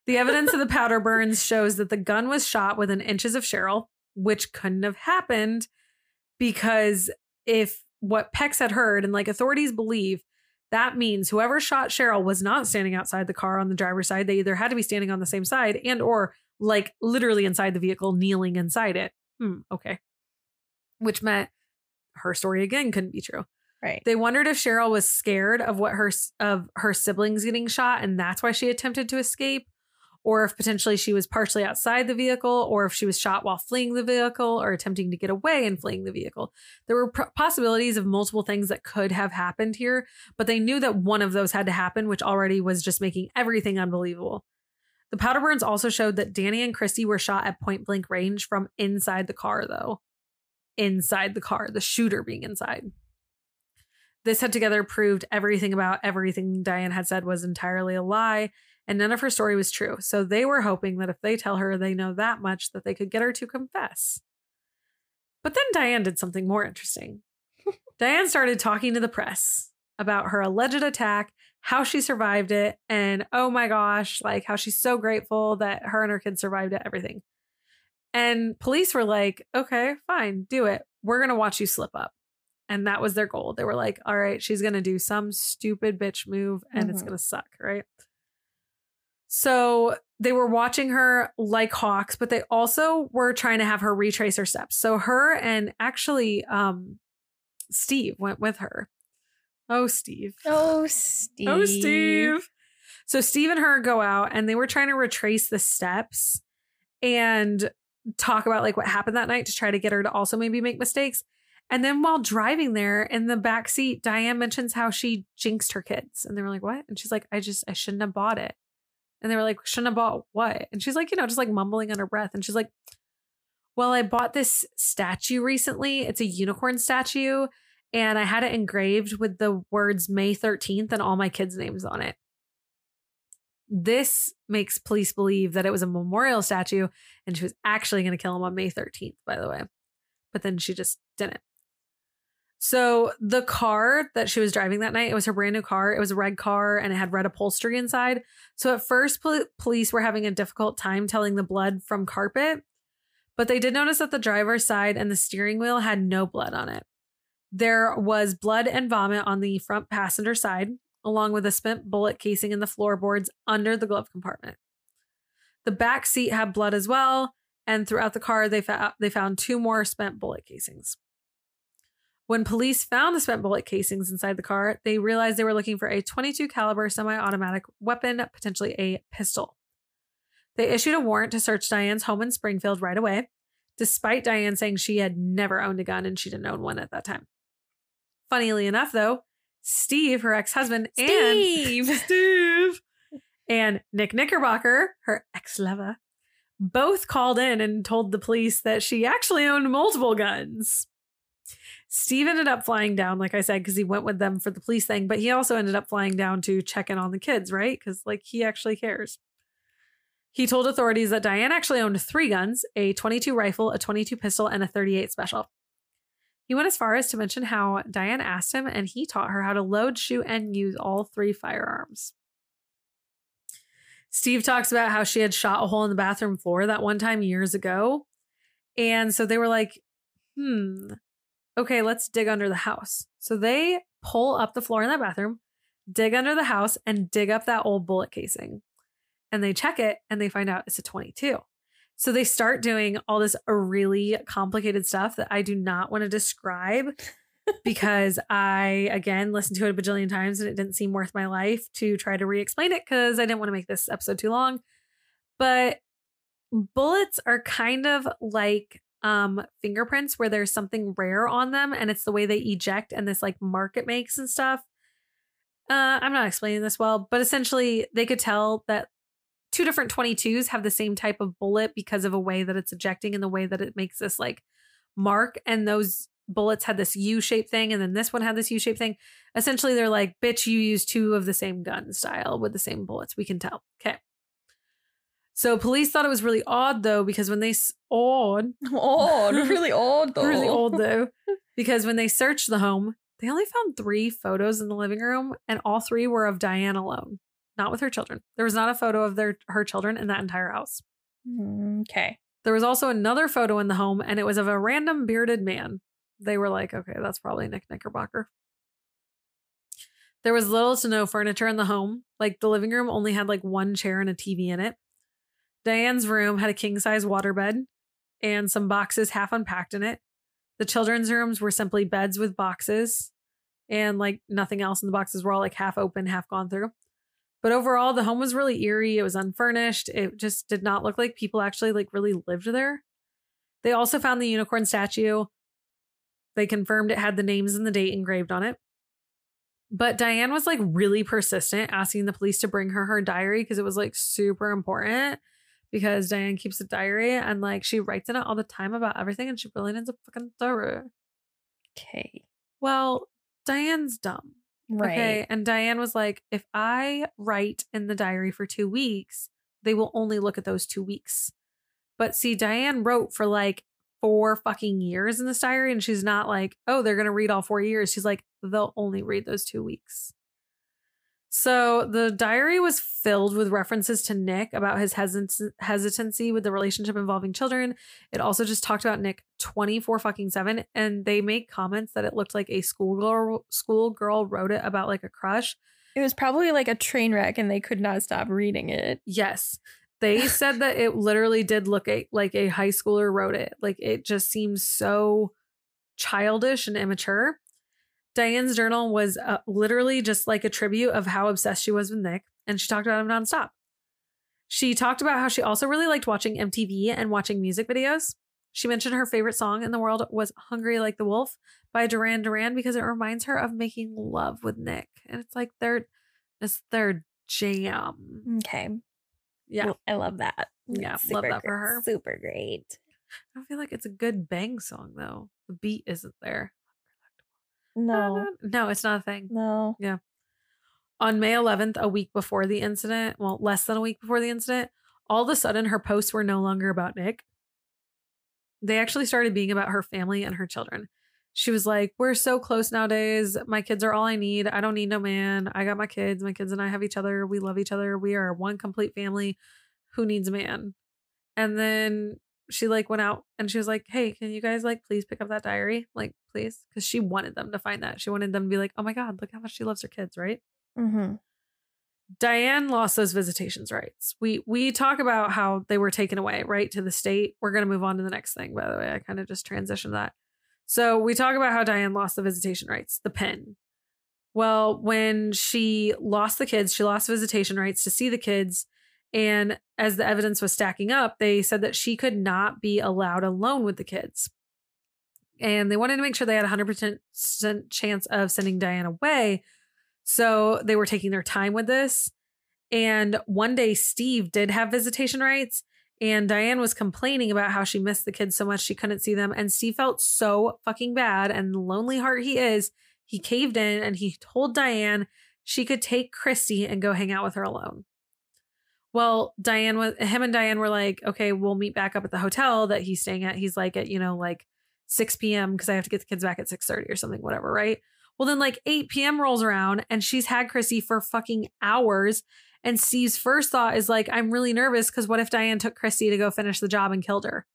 The evidence of the powder burns shows that the gun was shot within inches of Cheryl, which couldn't have happened because if what Pex had heard and like authorities believe, that means whoever shot Cheryl was not standing outside the car on the driver's side. They either had to be standing on the same side and or like literally inside the vehicle, kneeling inside it. Hmm. Okay. Which meant her story again couldn't be true. Right. They wondered if Cheryl was scared of what her of her siblings getting shot, and that's why she attempted to escape, or if potentially she was partially outside the vehicle, or if she was shot while fleeing the vehicle or attempting to get away and fleeing the vehicle. There were pr- possibilities of multiple things that could have happened here, but they knew that one of those had to happen, which already was just making everything unbelievable. The powder burns also showed that Danny and Christy were shot at point blank range from inside the car, though. Inside the car, the shooter being inside. This had together proved everything about everything Diane had said was entirely a lie, and none of her story was true. So they were hoping that if they tell her they know that much, that they could get her to confess. But then Diane did something more interesting. Diane started talking to the press about her alleged attack, how she survived it, and oh my gosh, like how she's so grateful that her and her kids survived it, everything. And police were like, okay, fine, do it. We're going to watch you slip up. And that was their goal. They were like, all right, she's going to do some stupid bitch move and mm-hmm. it's going to suck, right? So they were watching her like hawks, but they also were trying to have her retrace her steps. So her and actually um, Steve went with her. Oh, Steve. Oh, Steve. Oh, Steve. So Steve and her go out and they were trying to retrace the steps and talk about like what happened that night to try to get her to also maybe make mistakes. And then while driving there in the back seat, Diane mentions how she jinxed her kids. And they were like, what? And she's like, I just, I shouldn't have bought it. And they were like, shouldn't have bought what? And she's like, you know, just like mumbling under breath. And she's like, well, I bought this statue recently. It's a unicorn statue. And I had it engraved with the words May thirteenth and all my kids' names on it. This makes police believe that it was a memorial statue and she was actually going to kill him on May thirteenth, by the way. But then she just didn't. So the car that she was driving that night, it was her brand new car. It was a red car and it had red upholstery inside. So at first, pol- police were having a difficult time telling the blood from carpet, but they did notice that the driver's side and the steering wheel had no blood on it. There was blood and vomit on the front passenger side. along with a spent bullet casing in the floorboards under the glove compartment. The back seat had blood as well, and throughout the car, they, fa- they found two more spent bullet casings. When police found the spent bullet casings inside the car, they realized they were looking for a twenty-two caliber semi-automatic weapon, potentially a pistol. They issued a warrant to search Diane's home in Springfield right away, despite Diane saying she had never owned a gun and she didn't own one at that time. Funnily enough, though, Steve, her ex-husband, Steve. and Steve and Nick Knickerbocker, her ex-lover, both called in and told the police that she actually owned multiple guns. Steve ended up flying down, like I said, because he went with them for the police thing, but he also ended up flying down to check in on the kids, right? Because, like, he actually cares. He told authorities that Diane actually owned three guns, a twenty-two rifle, a twenty-two pistol, and a thirty-eight special. He went as far as to mention how Diane asked him and he taught her how to load, shoot, and use all three firearms. Steve talks about how she had shot a hole in the bathroom floor that one time years ago. And so they were like, hmm, okay, let's dig under the house. So they pull up the floor in that bathroom, dig under the house, and dig up that old bullet casing. And they check it and they find out it's a twenty-two. So they start doing all this really complicated stuff that I do not want to describe because I, again, listened to it a bajillion times and it didn't seem worth my life to try to re-explain it because I didn't want to make this episode too long. But bullets are kind of like um, fingerprints where there's something rare on them and it's the way they eject and this like mark it makes and stuff. Uh, I'm not explaining this well, but essentially they could tell that two different twenty-twos have the same type of bullet because of a way that it's ejecting and the way that it makes this like mark. And those bullets had this U-shaped thing. And then this one had this U-shaped thing. Essentially, they're like, bitch, you use two of the same gun style with the same bullets. We can tell. Okay. So police thought it was really odd, though, because when they odd, odd, really odd, though, really odd, though, because when they searched the home, they only found three photos in the living room. And all three were of Diane alone. Not with her children. There was not a photo of their her children in that entire house. Okay. There was also another photo in the home, and it was of a random bearded man. They were like, okay, that's probably Nick Knickerbocker. There was little to no furniture in the home. Like, the living room only had like one chair and a T V in it. Diane's room had a king-size waterbed and some boxes half unpacked in it. The children's rooms were simply beds with boxes, and like nothing else in the boxes were all like half open, half gone through. But overall, the home was really eerie. It was unfurnished. It just did not look like people actually like really lived there. They also found the unicorn statue. They confirmed it had the names and the date engraved on it. But Diane was like really persistent, asking the police to bring her her diary because it was like super important because Diane keeps a diary and like she writes in it all the time about everything and she really needs a fucking diary. Okay. Well, Diane's dumb. Right. Okay. And Diane was like, if I write in the diary for two weeks, they will only look at those two weeks. But see, Diane wrote for like four fucking years in this diary. And she's not like, oh, they're going to read all four years. She's like, they'll only read those two weeks. So the diary was filled with references to Nick about his hesit- hesitancy with the relationship involving children. It also just talked about Nick twenty-four fucking seven. And they make comments that it looked like a schoolgirl schoolgirl wrote it about like a crush. It was probably like a train wreck and they could not stop reading it. Yes. They said that it literally did look a- like a high schooler wrote it. Like it just seems so childish and immature. Diane's journal was uh, literally just like a tribute of how obsessed she was with Nick, and she talked about him nonstop. She talked about how she also really liked watching M T V and watching music videos. She mentioned her favorite song in the world was Hungry Like the Wolf by Duran Duran because it reminds her of making love with Nick. And it's like their, it's their jam. Okay. Yeah. Well, I love that. Yeah. Super love that for her. Super great. I feel like it's a good bang song, though. The beat isn't there. No, no, it's not a thing. No. Yeah. On May eleventh, a week before the incident, well, less than a week before the incident, all of a sudden her posts were no longer about Nick. They actually started being about her family and her children. She was like, we're so close nowadays. My kids are all I need. I don't need no man. I got my kids. My kids and I have each other. We love each other. We are one complete family. Who needs a man? And then she like went out and she was like, hey, can you guys like please pick up that diary? Like, please. Because she wanted them to find that. She wanted them to be like, oh, my God, look how much she loves her kids. Right. Mm-hmm. Diane lost those visitations rights. We we talk about how they were taken away, right, to the state. We're going to move on to the next thing, by the way. I kind of just transitioned that. So we talk about how Diane lost the visitation rights, the pen. Well, when she lost the kids, she lost visitation rights to see the kids. And as the evidence was stacking up, they said that she could not be allowed alone with the kids. And they wanted to make sure they had a one hundred percent chance of sending Diane away. So they were taking their time with this. And one day Steve did have visitation rights, and Diane was complaining about how she missed the kids so much she couldn't see them. And Steve felt so fucking bad, and lonely heart he is, he caved in and he told Diane she could take Christy and go hang out with her alone. Well, Diane was, him and Diane were like, okay, we'll meet back up at the hotel that he's staying at. He's like at, you know, like six p.m. because I have to get the kids back at six thirty or something, whatever, right? Well, then like eight p.m. rolls around and she's had Chrissy for fucking hours. And Steve's first thought is like, I'm really nervous because what if Diane took Chrissy to go finish the job and killed her?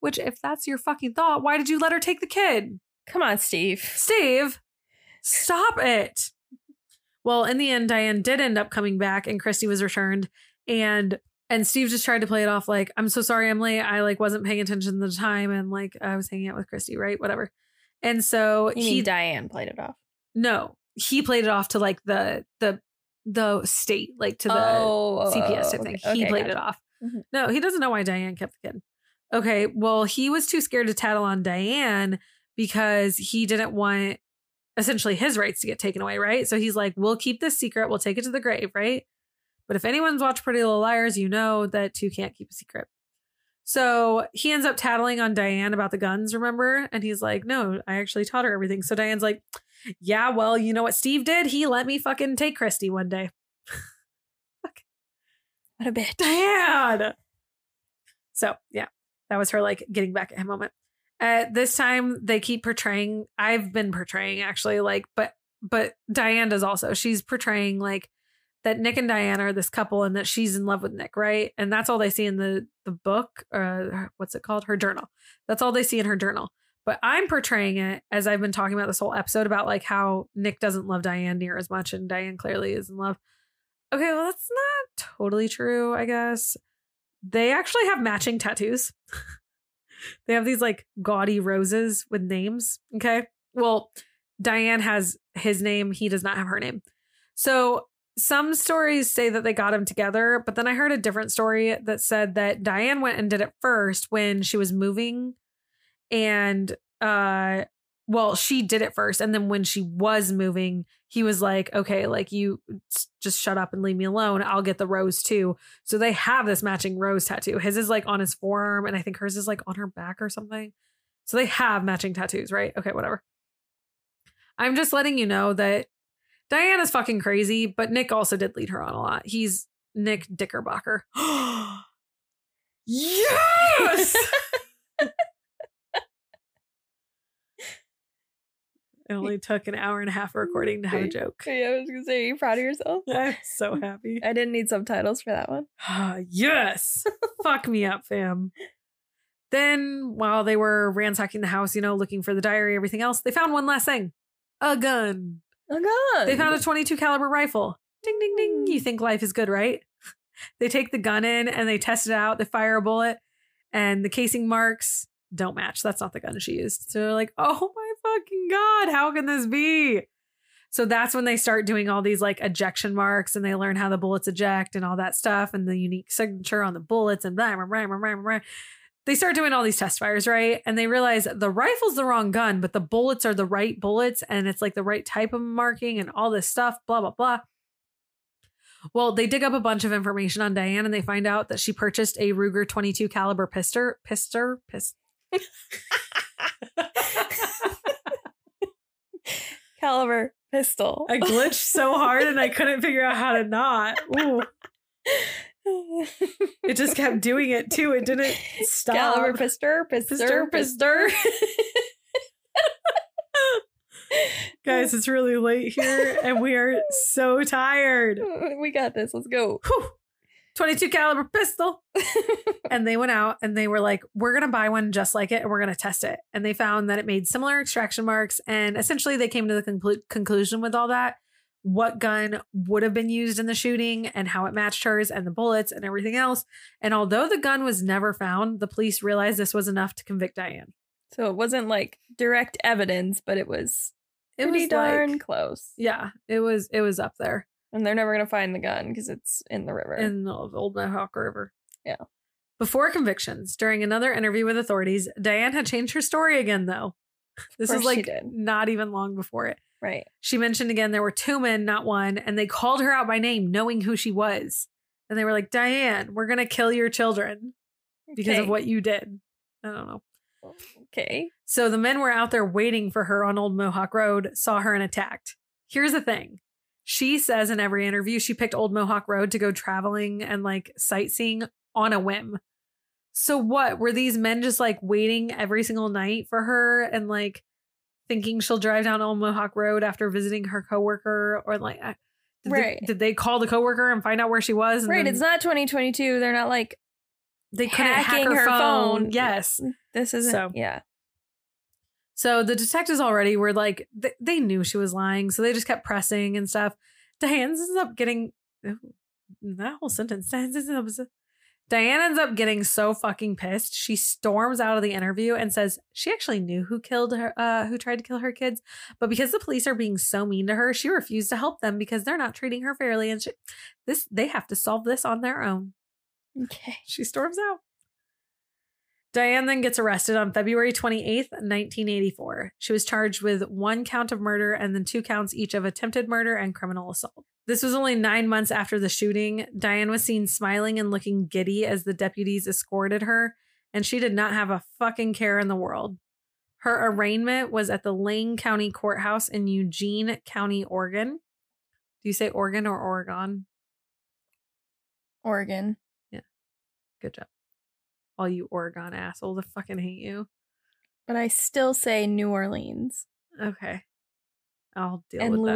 Which, if that's your fucking thought, why did you let her take the kid? Come on, Steve. Steve, stop it. Well, in the end, Diane did end up coming back and Chrissy was returned. And and Steve just tried to play it off like, I'm so sorry I'm late. I like wasn't paying attention to the time. And like I was hanging out with Chrissy, right? Whatever. And so you he mean Diane played it off. No, he played it off to like the the the state, like to the oh, C P S. I think okay, he okay, played gotcha. it off. Mm-hmm. No, he doesn't know why Diane kept the kid. OK, well, he was too scared to tattle on Diane because he didn't want essentially his rights to get taken away. Right. So he's like, we'll keep this secret. We'll take it to the grave. Right. But if anyone's watched Pretty Little Liars, you know that two can't keep a secret. So he ends up tattling on Diane about the guns, remember? And he's like, no, I actually taught her everything. So Diane's like, yeah, well, you know what Steve did? He let me fucking take Christy one day. Fuck. What a bitch. Diane! So, yeah, that was her, like, getting back at him moment. At uh, this time, they keep portraying, I've been portraying, actually, like, but, but Diane does also. She's portraying, like, that Nick and Diane are this couple and that she's in love with Nick, right? And that's all they see in the the book, or what's it called? Her journal. That's all they see in her journal. But I'm portraying it, as I've been talking about this whole episode, about like how Nick doesn't love Diane near as much and Diane clearly is in love. Okay, well, that's not totally true, I guess. They actually have matching tattoos. They have these like gaudy roses with names, okay? Well, Diane has his name. He does not have her name. So some stories say that they got them together, but then I heard a different story that said that Diane went and did it first when she was moving. And, uh, well, she did it first. And then when she was moving, he was like, okay, like you just shut up and leave me alone. I'll get the rose too. So they have this matching rose tattoo. His is like on his forearm. And I think hers is like on her back or something. So they have matching tattoos, right? Okay, whatever. I'm just letting you know that Diane is fucking crazy, but Nick also did lead her on a lot. He's Nick Knickerbocker. Yes! It only took an hour and a half of recording to have a joke. Yeah, I was going to say, are you proud of yourself? I'm so happy. I didn't need subtitles for that one. Yes! Fuck me up, fam. Then, while they were ransacking the house, you know, looking for the diary, everything else, they found one last thing. A gun. Oh God. They found a twenty-two caliber rifle. Ding, ding, ding. You think life is good, right? They take the gun in and they test it out. They fire a bullet and the casing marks don't match. That's not the gun she used. So they're like, oh my fucking God, how can this be? So that's when they start doing all these like ejection marks and they learn how the bullets eject and all that stuff and the unique signature on the bullets and blah, blah, blah, blah, blah, blah. They start doing all these test fires, right? And they realize the rifle's the wrong gun, but the bullets are the right bullets. And it's like the right type of marking and all this stuff, blah, blah, blah. Well, they dig up a bunch of information on Diane and they find out that she purchased a Ruger twenty-two caliber pister, pister, pist. Caliber pistol. I glitched so hard and I couldn't figure out how to not. Ooh. It just kept doing it too. It didn't stop. Caliber pister, pister, pister. Guys, it's really late here and we are so tired. We got this. Let's go. Whew. twenty-two caliber pistol. And they went out and they were like, we're going to buy one just like it and we're going to test it. And they found that it made similar extraction marks. And essentially they came to the conclu- conclusion with all that what gun would have been used in the shooting and how it matched hers and the bullets and everything else. And although the gun was never found, the police realized this was enough to convict Diane. So it wasn't like direct evidence, but it was it pretty was darn like, close. Yeah, it was it was up there. And they're never going to find the gun because it's in the river. In the Old Mohawk River. Yeah. Before convictions, during another interview with authorities, Diane had changed her story again, though. This is like not even long before it. Right. She mentioned again, there were two men, not one, and they called her out by name, knowing who she was. And they were like, Diane, we're going to kill your children because okay. of what you did. I don't know. Okay. So the men were out there waiting for her on Old Mohawk Road, saw her and attacked. Here's the thing. She says in every interview, she picked Old Mohawk Road to go traveling and like sightseeing on a whim. So what? Were these men just like waiting every single night for her and like thinking she'll drive down Old Mohawk Road after visiting her coworker, or like, did, right. they, did they call the coworker and find out where she was? And right. Then, it's not twenty twenty-two. They're not like they couldn't hack her, her phone. phone. Yes. This isn't. So. Yeah. So the detectives already were like, they, they knew she was lying. So they just kept pressing and stuff. Diane ends up getting that whole sentence. Diane ends up getting so fucking pissed. She storms out of the interview and says she actually knew who killed her, uh, who tried to kill her kids. But because the police are being so mean to her, she refused to help them because they're not treating her fairly. And she, this they have to solve this on their own. Okay. She storms out. Diane then gets arrested on February twenty-eighth, nineteen eighty-four. She was charged with one count of murder and then two counts each of attempted murder and criminal assault. This was only nine months after the shooting. Diane was seen smiling and looking giddy as the deputies escorted her, and she did not have a fucking care in the world. Her arraignment was at the Lane County Courthouse in Eugene County, Oregon. Do you say Oregon or Oregon? Oregon. Yeah. Good job. All you Oregon assholes, I fucking hate you. But I still say New Orleans. Okay. I'll deal and with Louisiana.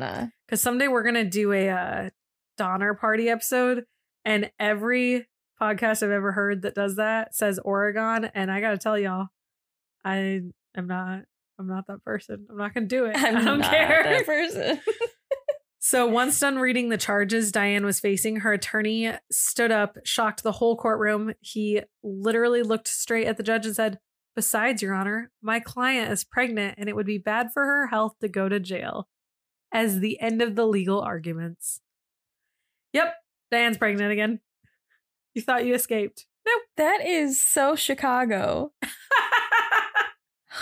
that. And Louisiana. Because someday we're going to do a uh, Donner Party episode. And every podcast I've ever heard that does that says Oregon. And I got to tell y'all, I am not, I'm not that person. I'm not going to do it. I'm I don't not care. That person. So once done reading the charges Diane was facing, her attorney stood up, shocked the whole courtroom. He literally looked straight at the judge and said, "Besides, Your Honor, my client is pregnant and it would be bad for her health to go to jail," as the end of the legal arguments. Yep. Diane's pregnant again. You thought you escaped. Nope. That is so Chicago.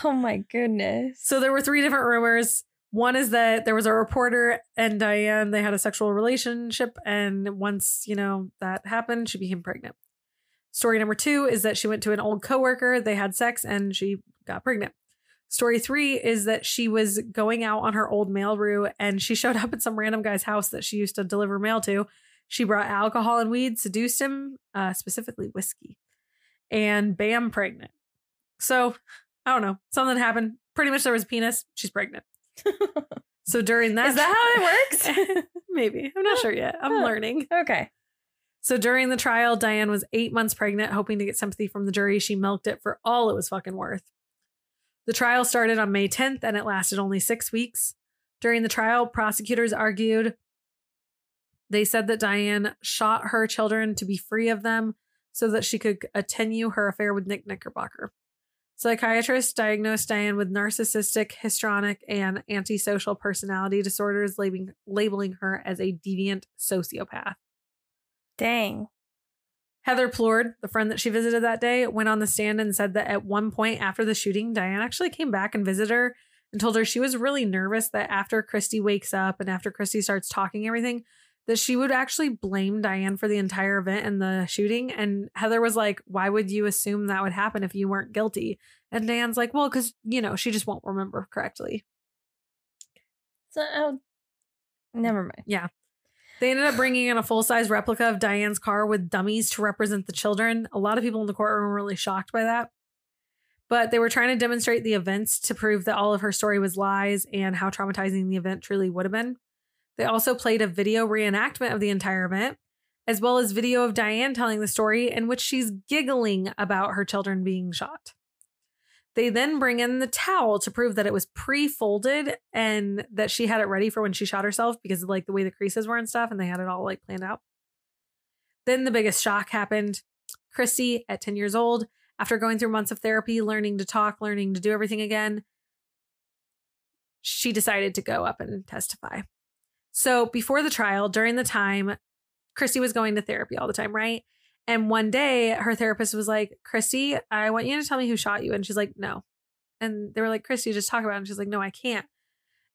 Oh, my goodness. So there were three different rumors. One is that there was a reporter and Diane, they had a sexual relationship. And once, you know, that happened, she became pregnant. Story number two is that she went to an old coworker, they had sex, and she got pregnant. Story three is that she was going out on her old mail route and she showed up at some random guy's house that she used to deliver mail to. She brought alcohol and weed, seduced him, uh, specifically whiskey, and bam, pregnant. So I don't know. Something happened. Pretty much there was a penis. She's pregnant. So during that, is that how it works? Maybe. I'm not sure yet. I'm learning. Okay. So during the trial, Diane was eight months pregnant, hoping to get sympathy from the jury. She milked it for all it was fucking worth. The trial started on May tenth and it lasted only six weeks. During the trial, prosecutors argued. They said that Diane shot her children to be free of them so that she could continue her affair with Nick Knickerbocker. Psychiatrists diagnosed Diane with narcissistic, histrionic, and antisocial personality disorders, labeling, labeling her as a deviant sociopath. Dang. Heather Plourd, the friend that she visited that day, went on the stand and said that at one point after the shooting, Diane actually came back and visited her and told her she was really nervous that after Christy wakes up and after Christy starts talking everything, that she would actually blame Diane for the entire event and the shooting. And Heather was like, "Why would you assume that would happen if you weren't guilty?" And Diane's like, "Well, because, you know, she just won't remember correctly." So, oh, never mind. Yeah. They ended up bringing in a full-size replica of Diane's car with dummies to represent the children. A lot of people in the courtroom were really shocked by that. But they were trying to demonstrate the events to prove that all of her story was lies and how traumatizing the event truly would have been. They also played a video reenactment of the entire event, as well as video of Diane telling the story in which she's giggling about her children being shot. They then bring in the towel to prove that it was pre-folded and that she had it ready for when she shot herself because of like the way the creases were and stuff, and they had it all like planned out. Then the biggest shock happened. Christy, at ten years old, after going through months of therapy, learning to talk, learning to do everything again, she decided to go up and testify. So before the trial, during the time, Christy was going to therapy all the time, right? And one day her therapist was like, Christy, I want you to tell me who shot you. And she's like, no. And they were like, Christy, just talk about it. And she's like, no, I can't.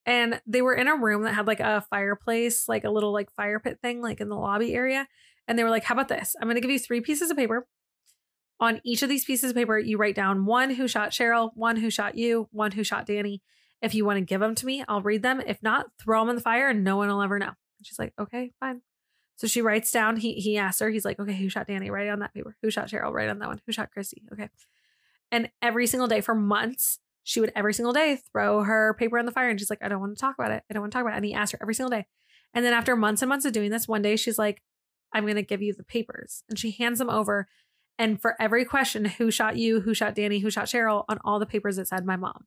And they were in a room that had like a fireplace, like a little like fire pit thing, like in the lobby area. And they were like, how about this? I'm going to give you three pieces of paper. On each of these pieces of paper, you write down one who shot Cheryl, one who shot you, one who shot Danny. If you want to give them to me, I'll read them. If not, throw them in the fire and no one will ever know. And she's like, okay, fine. So she writes down, he he asks her, he's like, okay, who shot Danny? Write it on that paper. Who shot Cheryl? Write on that one. Who shot Christy? Okay. And every single day for months, she would every single day throw her paper in the fire. And she's like, I don't want to talk about it. I don't want to talk about it. And he asked her every single day. And then after months and months of doing this, one day she's like, I'm going to give you the papers. And she hands them over. And for every question, who shot you? Who shot Danny? Who shot Cheryl? On all the papers, it said my mom.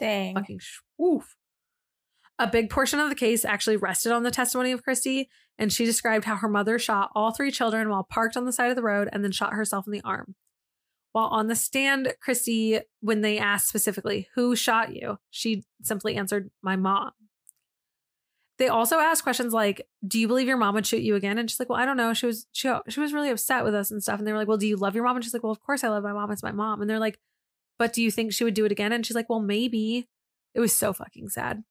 Dang. Fucking woof. A big portion of the case actually rested on the testimony of Christy, and she described how her mother shot all three children while parked on the side of the road and then shot herself in the arm. While on the stand, Christy, when they asked specifically, who shot you? She simply answered, my mom. They also asked questions like, do you believe your mom would shoot you again? And she's like, well, I don't know. She was she, she was really upset with us and stuff. And they were like, well, do you love your mom? And she's like, well, of course I love my mom. It's my mom. And they're like, but do you think she would do it again? And she's like, well, maybe. It was so fucking sad.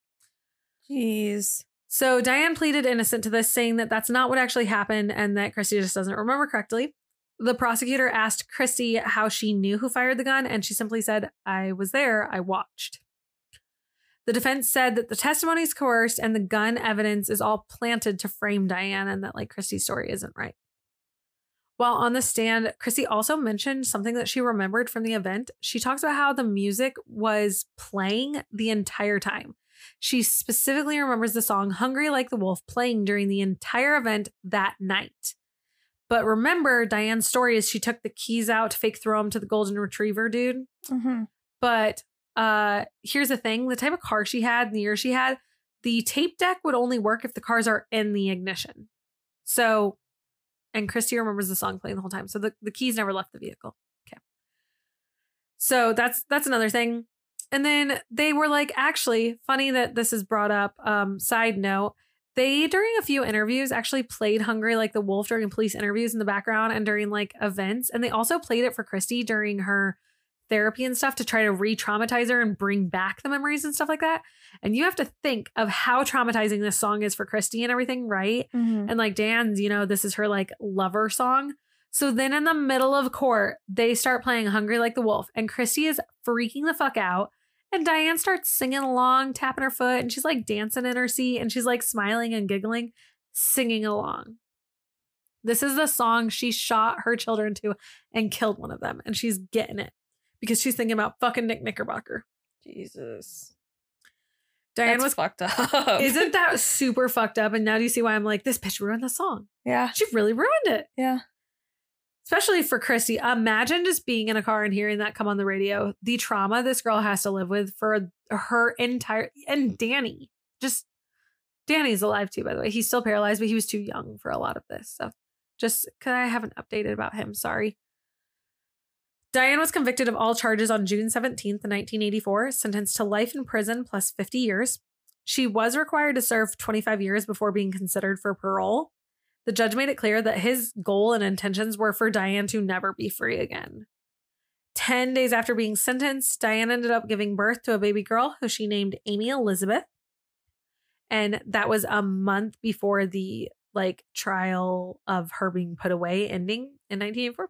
Jeez. So Diane pleaded innocent to this, saying that that's not what actually happened and that Christy just doesn't remember correctly. The prosecutor asked Christy how she knew who fired the gun, and she simply said, I was there. I watched. The defense said that the testimony is coerced and the gun evidence is all planted to frame Diane and that like Christy's story isn't right. While on the stand, Christy also mentioned something that she remembered from the event. She talks about how the music was playing the entire time. She specifically remembers the song Hungry Like the Wolf playing during the entire event that night. But remember, Diane's story is she took the keys out to fake throw them to the golden retriever dude. Mm-hmm. But uh, here's the thing. The type of car she had and the year she had, the tape deck would only work if the cars are in the ignition. So, and Christy remembers the song playing the whole time. So the, the keys never left the vehicle. Okay. So that's that's another thing. And then they were like, actually, funny that this is brought up. Um, side note, they, during a few interviews, actually played Hungry Like the Wolf during police interviews in the background and during like events. And they also played it for Christy during her therapy and stuff to try to re-traumatize her and bring back the memories and stuff like that. And you have to think of how traumatizing this song is for Christy and everything, right? Mm-hmm. And like Dan's, you know, this is her like lover song. So then in the middle of court, they start playing Hungry Like the Wolf, and Christy is freaking the fuck out. And Diane starts singing along, tapping her foot, and she's like dancing in her seat, and she's like smiling and giggling, singing along. This is the song she shot her children to and killed one of them, and she's getting it because she's thinking about fucking Nick Knickerbocker. Jesus. Diane That's was fucked up. Isn't that super fucked up? And now do you see why I'm like, this bitch ruined the song? Yeah. She really ruined it. Yeah. Especially for Christy. Imagine just being in a car and hearing that come on the radio. The trauma this girl has to live with for her entire... And Danny. Just... Danny's alive too, by the way. He's still paralyzed, but he was too young for a lot of this. So just because I haven't updated about him. Sorry. Diane was convicted of all charges on June seventeenth, nineteen eighty-four. Sentenced to life in prison plus fifty years. She was required to serve twenty-five years before being considered for parole. The judge made it clear that his goal and intentions were for Diane to never be free again. Ten days after being sentenced, Diane ended up giving birth to a baby girl who she named Amy Elizabeth. And that was a month before the like trial of her being put away ending in nineteen eighty-four.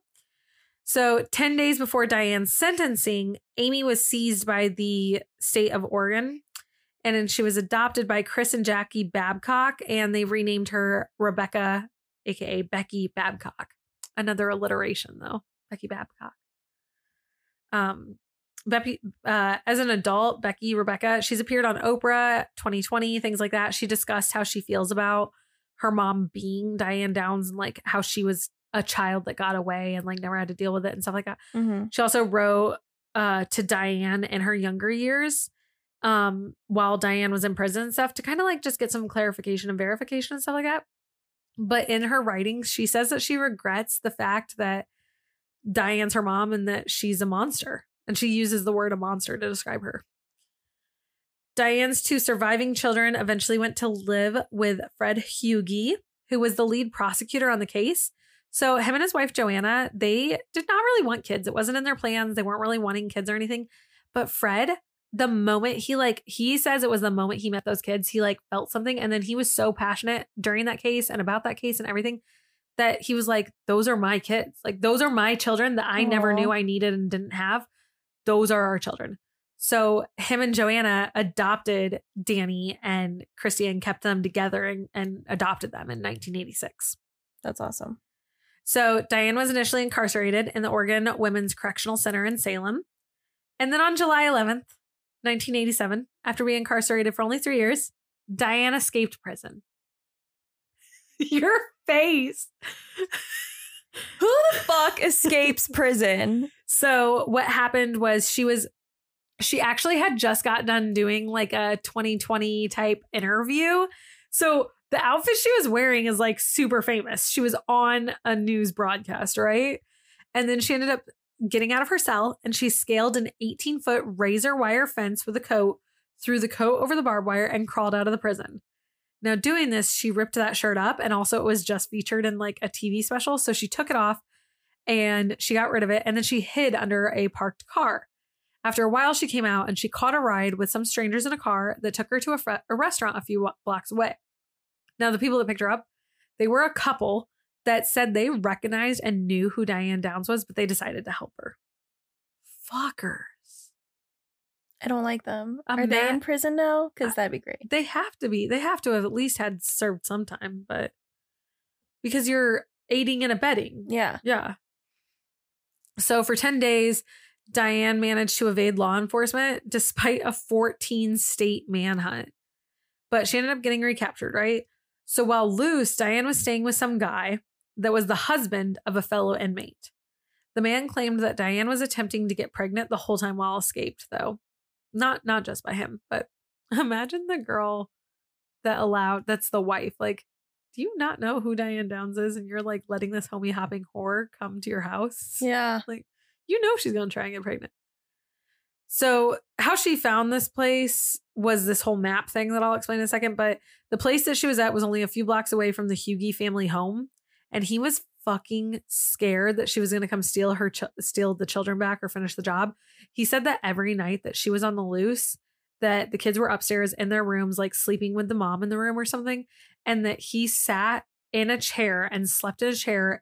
So ten days before Diane's sentencing, Amy was seized by the state of Oregon. And then she was adopted by Chris and Jackie Babcock, and they renamed her Rebecca, a k a. Becky Babcock. Another alliteration, though. Becky Babcock. Um, Becky, uh, as an adult, Becky Rebecca, she's appeared on Oprah, twenty twenty, things like that. She discussed how she feels about her mom being Diane Downs and like how she was a child that got away and like never had to deal with it and stuff like that. Mm-hmm. She also wrote uh, to Diane in her younger years, um, while Diane was in prison and stuff, to kind of like just get some clarification and verification and stuff like that. But in her writings, she says that she regrets the fact that Diane's her mom and that she's a monster. And she uses the word a monster to describe her. Diane's two surviving children eventually went to live with Fred Hugi, who was the lead prosecutor on the case. So him and his wife, Joanna, they did not really want kids. It wasn't in their plans. They weren't really wanting kids or anything. But Fred, the moment he like, he says it was the moment he met those kids, he like felt something. And then he was so passionate during that case and about that case and everything that he was like, those are my kids. Like, those are my children that I Aww. never knew I needed and didn't have. Those are our children. So him and Joanna adopted Danny, and Christy Ann kept them together and, and adopted them in nineteen eighty-six. That's awesome. So Diane was initially incarcerated in the Oregon Women's Correctional Center in Salem. And then on July eleventh, nineteen eighty-seven, after being incarcerated for only three years, Diane escaped prison. Your face. Who the fuck escapes prison? So what happened was she was she actually had just got done doing like a twenty twenty type interview. So the outfit she was wearing is like super famous. She was on a news broadcast, right? And then she ended up getting out of her cell, and she scaled an eighteen foot razor wire fence with a coat, threw the coat over the barbed wire, and crawled out of the prison. Now, doing this, she ripped that shirt up, and also it was just featured in like a T V special. So she took it off and she got rid of it, and then she hid under a parked car. After a while, she came out and she caught a ride with some strangers in a car that took her to a, fr- a restaurant a few blocks away. Now, the people that picked her up, they were a couple that said they recognized and knew who Diane Downs was, but they decided to help her. Fuckers. I don't like them. I'm Are mad. They in prison now? Because that'd be great. They have to be. They have to have at least had served some time, but because you're aiding and abetting. Yeah. Yeah. So for ten days, Diane managed to evade law enforcement despite a fourteen state manhunt. But she ended up getting recaptured, right? So while loose, Diane was staying with some guy that was the husband of a fellow inmate. The man claimed that Diane was attempting to get pregnant the whole time while escaped, though. Not not just by him, but imagine the girl that allowed, that's the wife. Like, do you not know who Diane Downs is? And you're like letting this homie hopping whore come to your house? Yeah. Like, you know she's going to try and get pregnant. So how she found this place was this whole map thing that I'll explain in a second. But the place that she was at was only a few blocks away from the Hugi family home. And he was fucking scared that she was going to come steal her, ch- steal the children back or finish the job. He said that every night that she was on the loose, that the kids were upstairs in their rooms, like sleeping with the mom in the room or something. And that he sat in a chair and slept in a chair,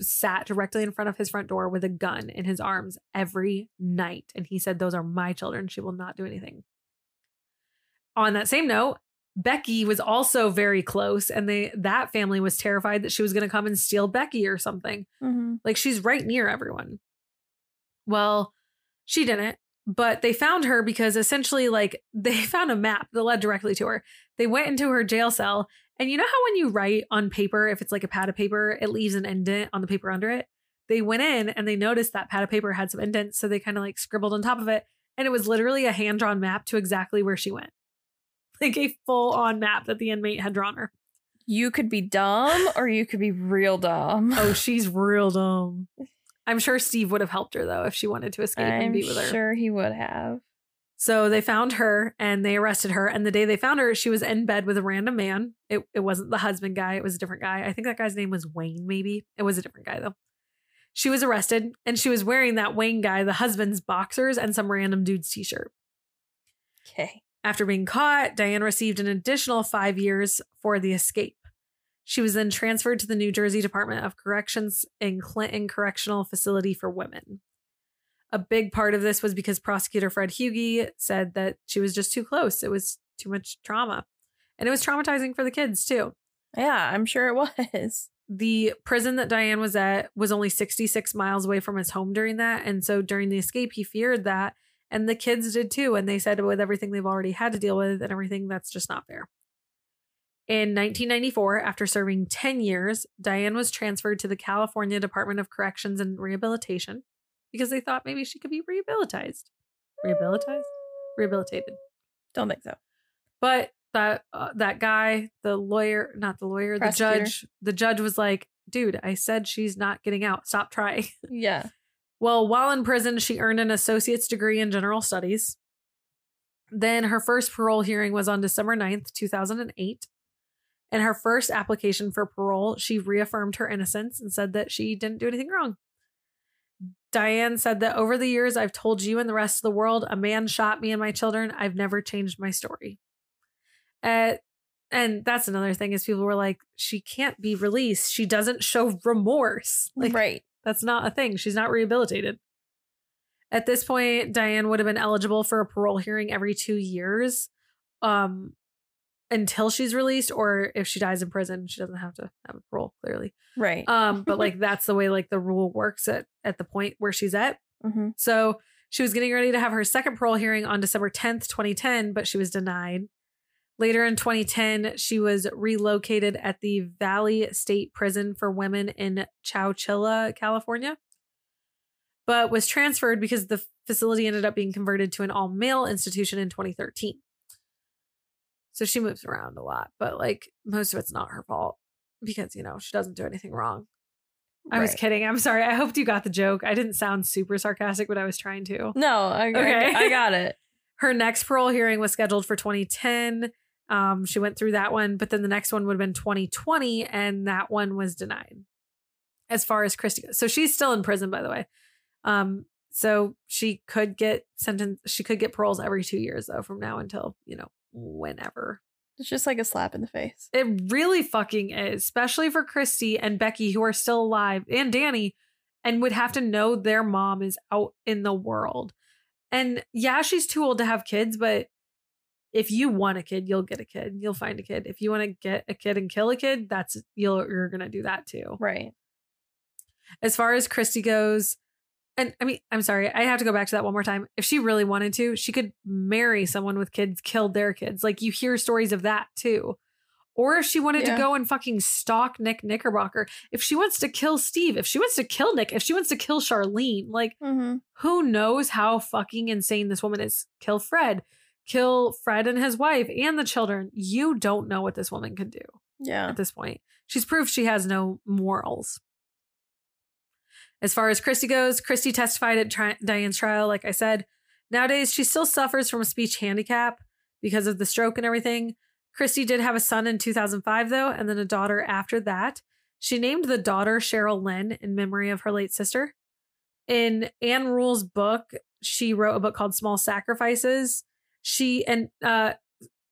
sat directly in front of his front door with a gun in his arms every night. And he said, those are my children. She will not do anything. On that same note, Becky was also very close. And they that family was terrified that she was going to come and steal Becky or something. Mm-hmm. Like, she's right near everyone. Well, she didn't. But they found her because essentially, like, they found a map that led directly to her. They went into her jail cell. And you know how when you write on paper, if it's like a pad of paper, it leaves an indent on the paper under it? They went in and they noticed that pad of paper had some indents, so they kind of like scribbled on top of it. And it was literally a hand-drawn map to exactly where she went. Like a full-on map that the inmate had drawn her. You could be dumb or you could be real dumb. Oh, she's real dumb. I'm sure Steve would have helped her, though, if she wanted to escape I'm and be with her. I'm sure he would have. So they found her and they arrested her. And the day they found her, she was in bed with a random man. It it wasn't the husband guy. It was a different guy. I think that guy's name was Wayne, maybe. It was a different guy, though. She was arrested and she was wearing that Wayne guy, the husband's boxers and some random dude's t-shirt. Okay. After being caught, Diane received an additional five years for the escape. She was then transferred to the New Jersey Department of Corrections in Clinton Correctional Facility for Women. A big part of this was because prosecutor Fred Hugi said that she was just too close. It was too much trauma. And it was traumatizing for the kids, too. Yeah, I'm sure it was. The prison that Diane was at was only sixty-six miles away from his home during that. And so during the escape, he feared that. And the kids did, too. And they said with everything they've already had to deal with and everything, that's just not fair. In nineteen ninety-four, after serving ten years, Diane was transferred to the California Department of Corrections and Rehabilitation. because they thought maybe she could be rehabilitized. Rehabilitized? Rehabilitated. Don't think so. But that uh, that guy, the lawyer, not the lawyer, Prosecutor. the judge, the judge was like, dude, I said she's not getting out. Stop trying. Yeah. Well, while in prison, she earned an associate's degree in general studies. Then her first parole hearing was on December ninth, two thousand eight. In her first application for parole, she reaffirmed her innocence and said that she didn't do anything wrong. Diane said that over the years, I've told you and the rest of the world, a man shot me and my children. I've never changed my story. Uh, and that's another thing is people were like, she can't be released. She doesn't show remorse. Like, right. That's not a thing. She's not rehabilitated. At this point, Diane would have been eligible for a parole hearing every two years. Um, until she's released, or if she dies in prison, she doesn't have to have a parole, clearly. Right. Um, but like, that's the way like the rule works at, at the point where she's at. Mm-hmm. So she was getting ready to have her second parole hearing on December tenth, twenty ten, but she was denied. Later in twenty ten, she was relocated at the Valley State Prison for Women in Chowchilla, California, but was transferred because the facility ended up being converted to an all-male institution in twenty thirteen. So she moves around a lot, but like most of it's not her fault because, you know, she doesn't do anything wrong. I right. was kidding. I'm sorry. I hoped you got the joke. I didn't sound super sarcastic, but I was trying to. No, I, okay. I, I got it. Her next parole hearing was scheduled for twenty ten. Um, she went through that one, but then the next one would have been twenty twenty, and that one was denied as far as Christy goes. So she's still in prison, by the way. Um, so she could get sentenced. She could get paroles every two years, though, from now until, you know, whenever. It's just like a slap in the face. It really fucking is, especially for Christy and Becky, who are still alive, and Danny, and would have to know their mom is out in the world. And yeah, she's too old to have kids, but if you want a kid, you'll get a kid. You'll find a kid. If you want to get a kid and kill a kid, that's you'll, you're going to do that too. Right. As far as Christy goes, and I mean, I'm sorry, I have to go back to that one more time. If she really wanted to, she could marry someone with kids, kill their kids. Like you hear stories of that too. Or if she wanted yeah. to go and fucking stalk Nick Knickerbocker, if she wants to kill Steve, if she wants to kill Nick, if she wants to kill Charlene, like mm-hmm. who knows how fucking insane this woman is. Kill Fred, kill Fred and his wife and the children. You don't know what this woman can do. Yeah. At this point, she's proved she has no morals. As far as Christy goes, Christy testified at tri- Diane's trial, like I said. Nowadays, she still suffers from a speech handicap because of the stroke and everything. Christy did have a son in two thousand five, though, and then a daughter after that. She named the daughter Cheryl Lynn in memory of her late sister. In Anne Rule's book, she wrote a book called Small Sacrifices. She and uh,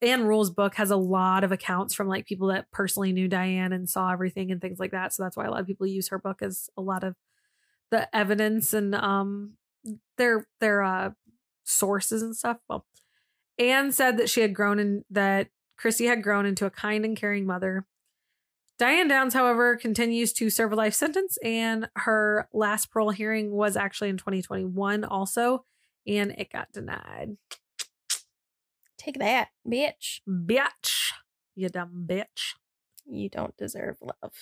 Anne Rule's book has a lot of accounts from like people that personally knew Diane and saw everything and things like that. So that's why a lot of people use her book as a lot of the evidence and um their their uh sources and stuff. Well, Anne said that she had grown in that Christy had grown into a kind and caring mother. Diane Downs, however, continues to serve a life sentence, and her last parole hearing was actually in twenty twenty-one also, and it got denied. Take that, bitch. Bitch. You dumb bitch. You don't deserve love.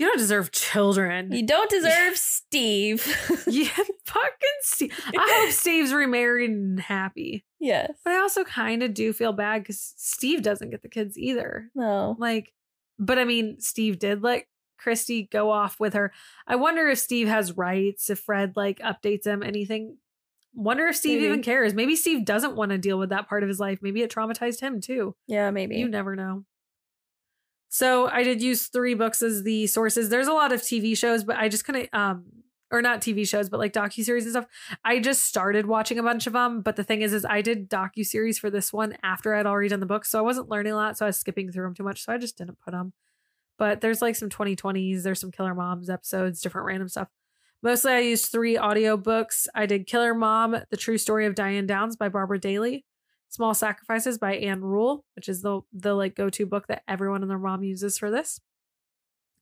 You don't deserve children. You don't deserve Steve. Yeah, fucking Steve. I hope Steve's remarried and happy. Yes. But I also kind of do feel bad because Steve doesn't get the kids either. No. Like, but I mean, Steve did let Christy go off with her. I wonder if Steve has rights, if Fred like updates him, anything. Wonder if Steve maybe. even cares. Maybe Steve doesn't want to deal with that part of his life. Maybe it traumatized him too. Yeah, maybe. You never know. So I did use three books as the sources. There's a lot of T V shows, but I just couldn't, um, or not T V shows, but like docuseries and stuff. I just started watching a bunch of them. But the thing is, is I did docuseries for this one after I'd already done the book. So I wasn't learning a lot. So I was skipping through them too much. So I just didn't put them. But there's like some twenty twenties. There's some Killer Moms episodes, different random stuff. Mostly I used three audiobooks. I did Killer Mom, The True Story of Diane Downs by Barbara Daly. Small Sacrifices by Anne Rule, which is the the like go-to book that everyone and their mom uses for this.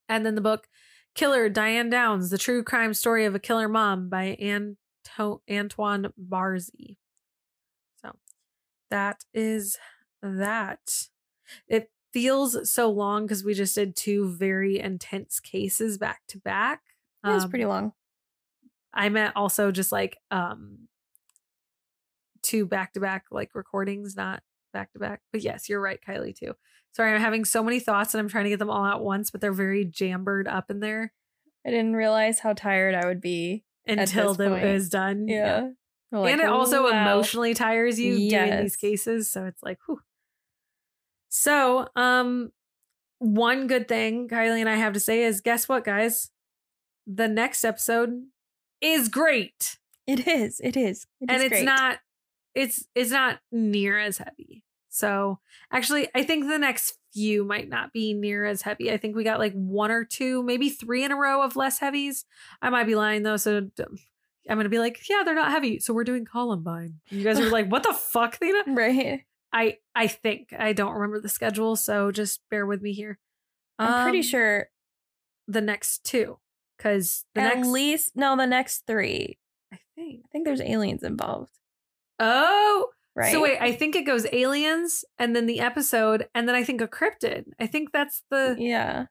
And then the book Killer Diane Downs, The True Crime Story of a Killer Mom by Anto- Antoine Barzi. So that is that. It feels so long because we just did two very intense cases back to back. That was um, pretty long. I meant also just like um, two back-to-back like recordings, not back-to-back. But yes, you're right, Kylie, too. Sorry, I'm having so many thoughts and I'm trying to get them all out once, but they're very jambered up in there. I didn't realize how tired I would be until the, it was done. Yeah. yeah. Like, and it also wow. emotionally tires you yes. doing these cases. So it's like, whew. So um, one good thing Kylie and I have to say is, guess what, guys? The next episode is great. It is. It is. It and is it's great. not it's it's not near as heavy. So actually, I think the next few might not be near as heavy. I think we got like one or two, maybe three in a row of less heavies. I might be lying, though. So I'm going to be like, yeah, they're not heavy. So we're doing Columbine. You guys are like, what the fuck, Thina? Right. I, I think I don't remember the schedule. So just bear with me here. I'm um, pretty sure the next two, because the at next, least no, the next three. I think I think there's aliens involved. Oh, right. So wait, I think it goes aliens and then the episode and then I think a cryptid. I think that's the. Yeah.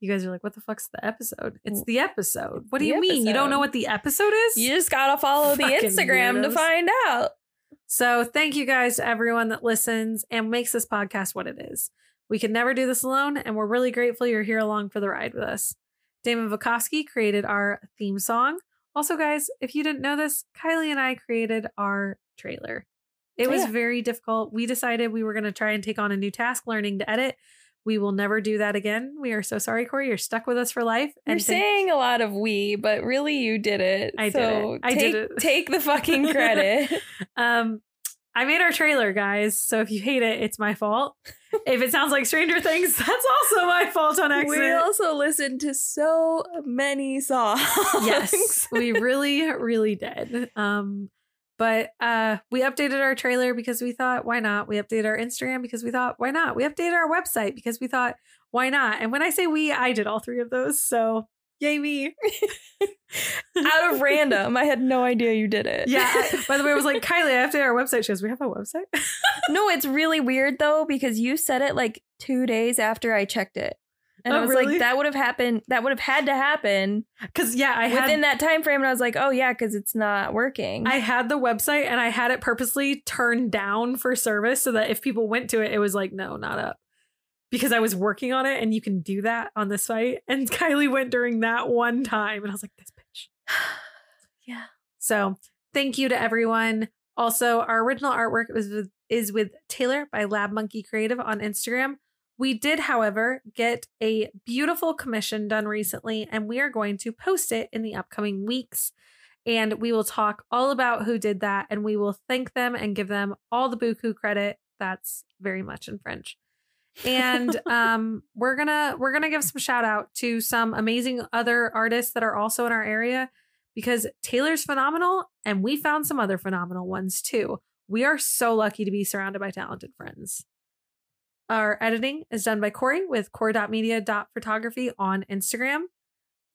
You guys are like, what the fuck's the episode? It's the episode. What do you mean? You don't know what the episode is? You just got to follow the Instagram to find out. So thank you guys to everyone that listens and makes this podcast what it is. We could never do this alone. And we're really grateful you're here along for the ride with us. Damon Vukowski created our theme song. Also, guys, if you didn't know this, Kylie and I created our trailer. It was yeah. very difficult. We decided we were going to try and take on a new task, learning to edit. We will never do that again. We are so sorry, Corey. You're stuck with us for life. And You're thank- saying a lot of we, but really you did it. I so did it. I take, did it. Take the fucking credit. um, I made our trailer, guys. So if you hate it, it's my fault. If it sounds like Stranger Things, that's also my fault on accident. We also listened to so many songs. Yes, we really, really did. Um. But uh, we updated our trailer because we thought, why not? We updated our Instagram because we thought, why not? We updated our website because we thought, why not? And when I say we, I did all three of those. So yay me. Out of random. I had no idea you did it. Yeah. I, by the way, I was like, Kylie, I updated our website. She goes, we have a website? No, it's really weird, though, because you said it like two days after I checked it. And oh, I was really? like, that would have happened. That would have had to happen. Because, yeah, I had within that time frame. And I was like, oh, yeah, because it's not working. I had the website and I had it purposely turned down for service so that if people went to it, it was like, no, not up. Because I was working on it and you can do that on this site. And Kylie went during that one time. And I was like, this bitch. Yeah. So thank you to everyone. Also, our original artwork was with, is with Taylor by Lab Monkey Creative on Instagram. We did, however, get a beautiful commission done recently, and we are going to post it in the upcoming weeks. And we will talk all about who did that, and we will thank them and give them all the beaucoup credit. That's very much in French. And um, we're gonna we're gonna give some shout out to some amazing other artists that are also in our area, because Taylor's phenomenal, and we found some other phenomenal ones too. We are so lucky to be surrounded by talented friends. Our editing is done by Corey with core dot media dot photography on Instagram.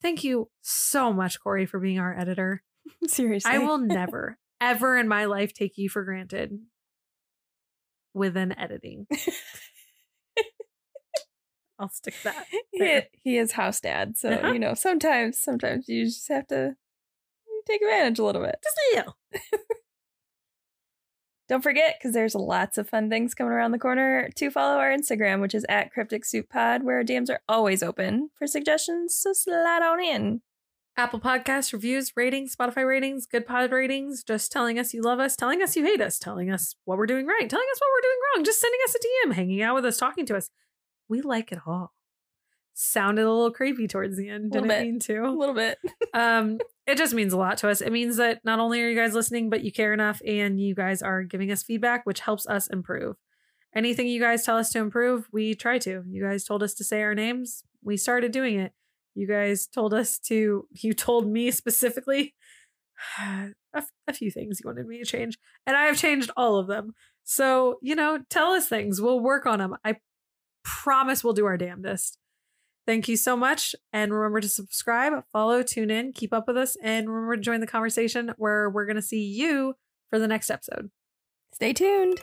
Thank you so much, Corey, for being our editor. Seriously. I will never, ever in my life take you for granted with an editing. I'll stick that. He, he is house dad. So, uh-huh. you know, sometimes, sometimes you just have to take advantage a little bit. Just a little. Don't forget, because there's lots of fun things coming around the corner, to follow our Instagram, which is at Cryptic Soup Pod, where our D Ms are always open for suggestions, so slide on in. Apple Podcasts, reviews, ratings, Spotify ratings, good pod ratings, just telling us you love us, telling us you hate us, telling us what we're doing right, telling us what we're doing wrong, just sending us a D M, hanging out with us, talking to us. We like it all. Sounded a little creepy towards the end, didn't it mean to? A little bit. um, It just means a lot to us. It means that not only are you guys listening, but you care enough and you guys are giving us feedback, which helps us improve. Anything you guys tell us to improve, we try to. You guys told us to say our names. We started doing it. You guys told us to, you told me specifically a, f- a few things you wanted me to change. And I have changed all of them. So, you know, tell us things. We'll work on them. I promise we'll do our damnedest. Thank you so much. And remember to subscribe, follow, tune in, keep up with us, and remember to join the conversation where we're going to see you for the next episode. Stay tuned.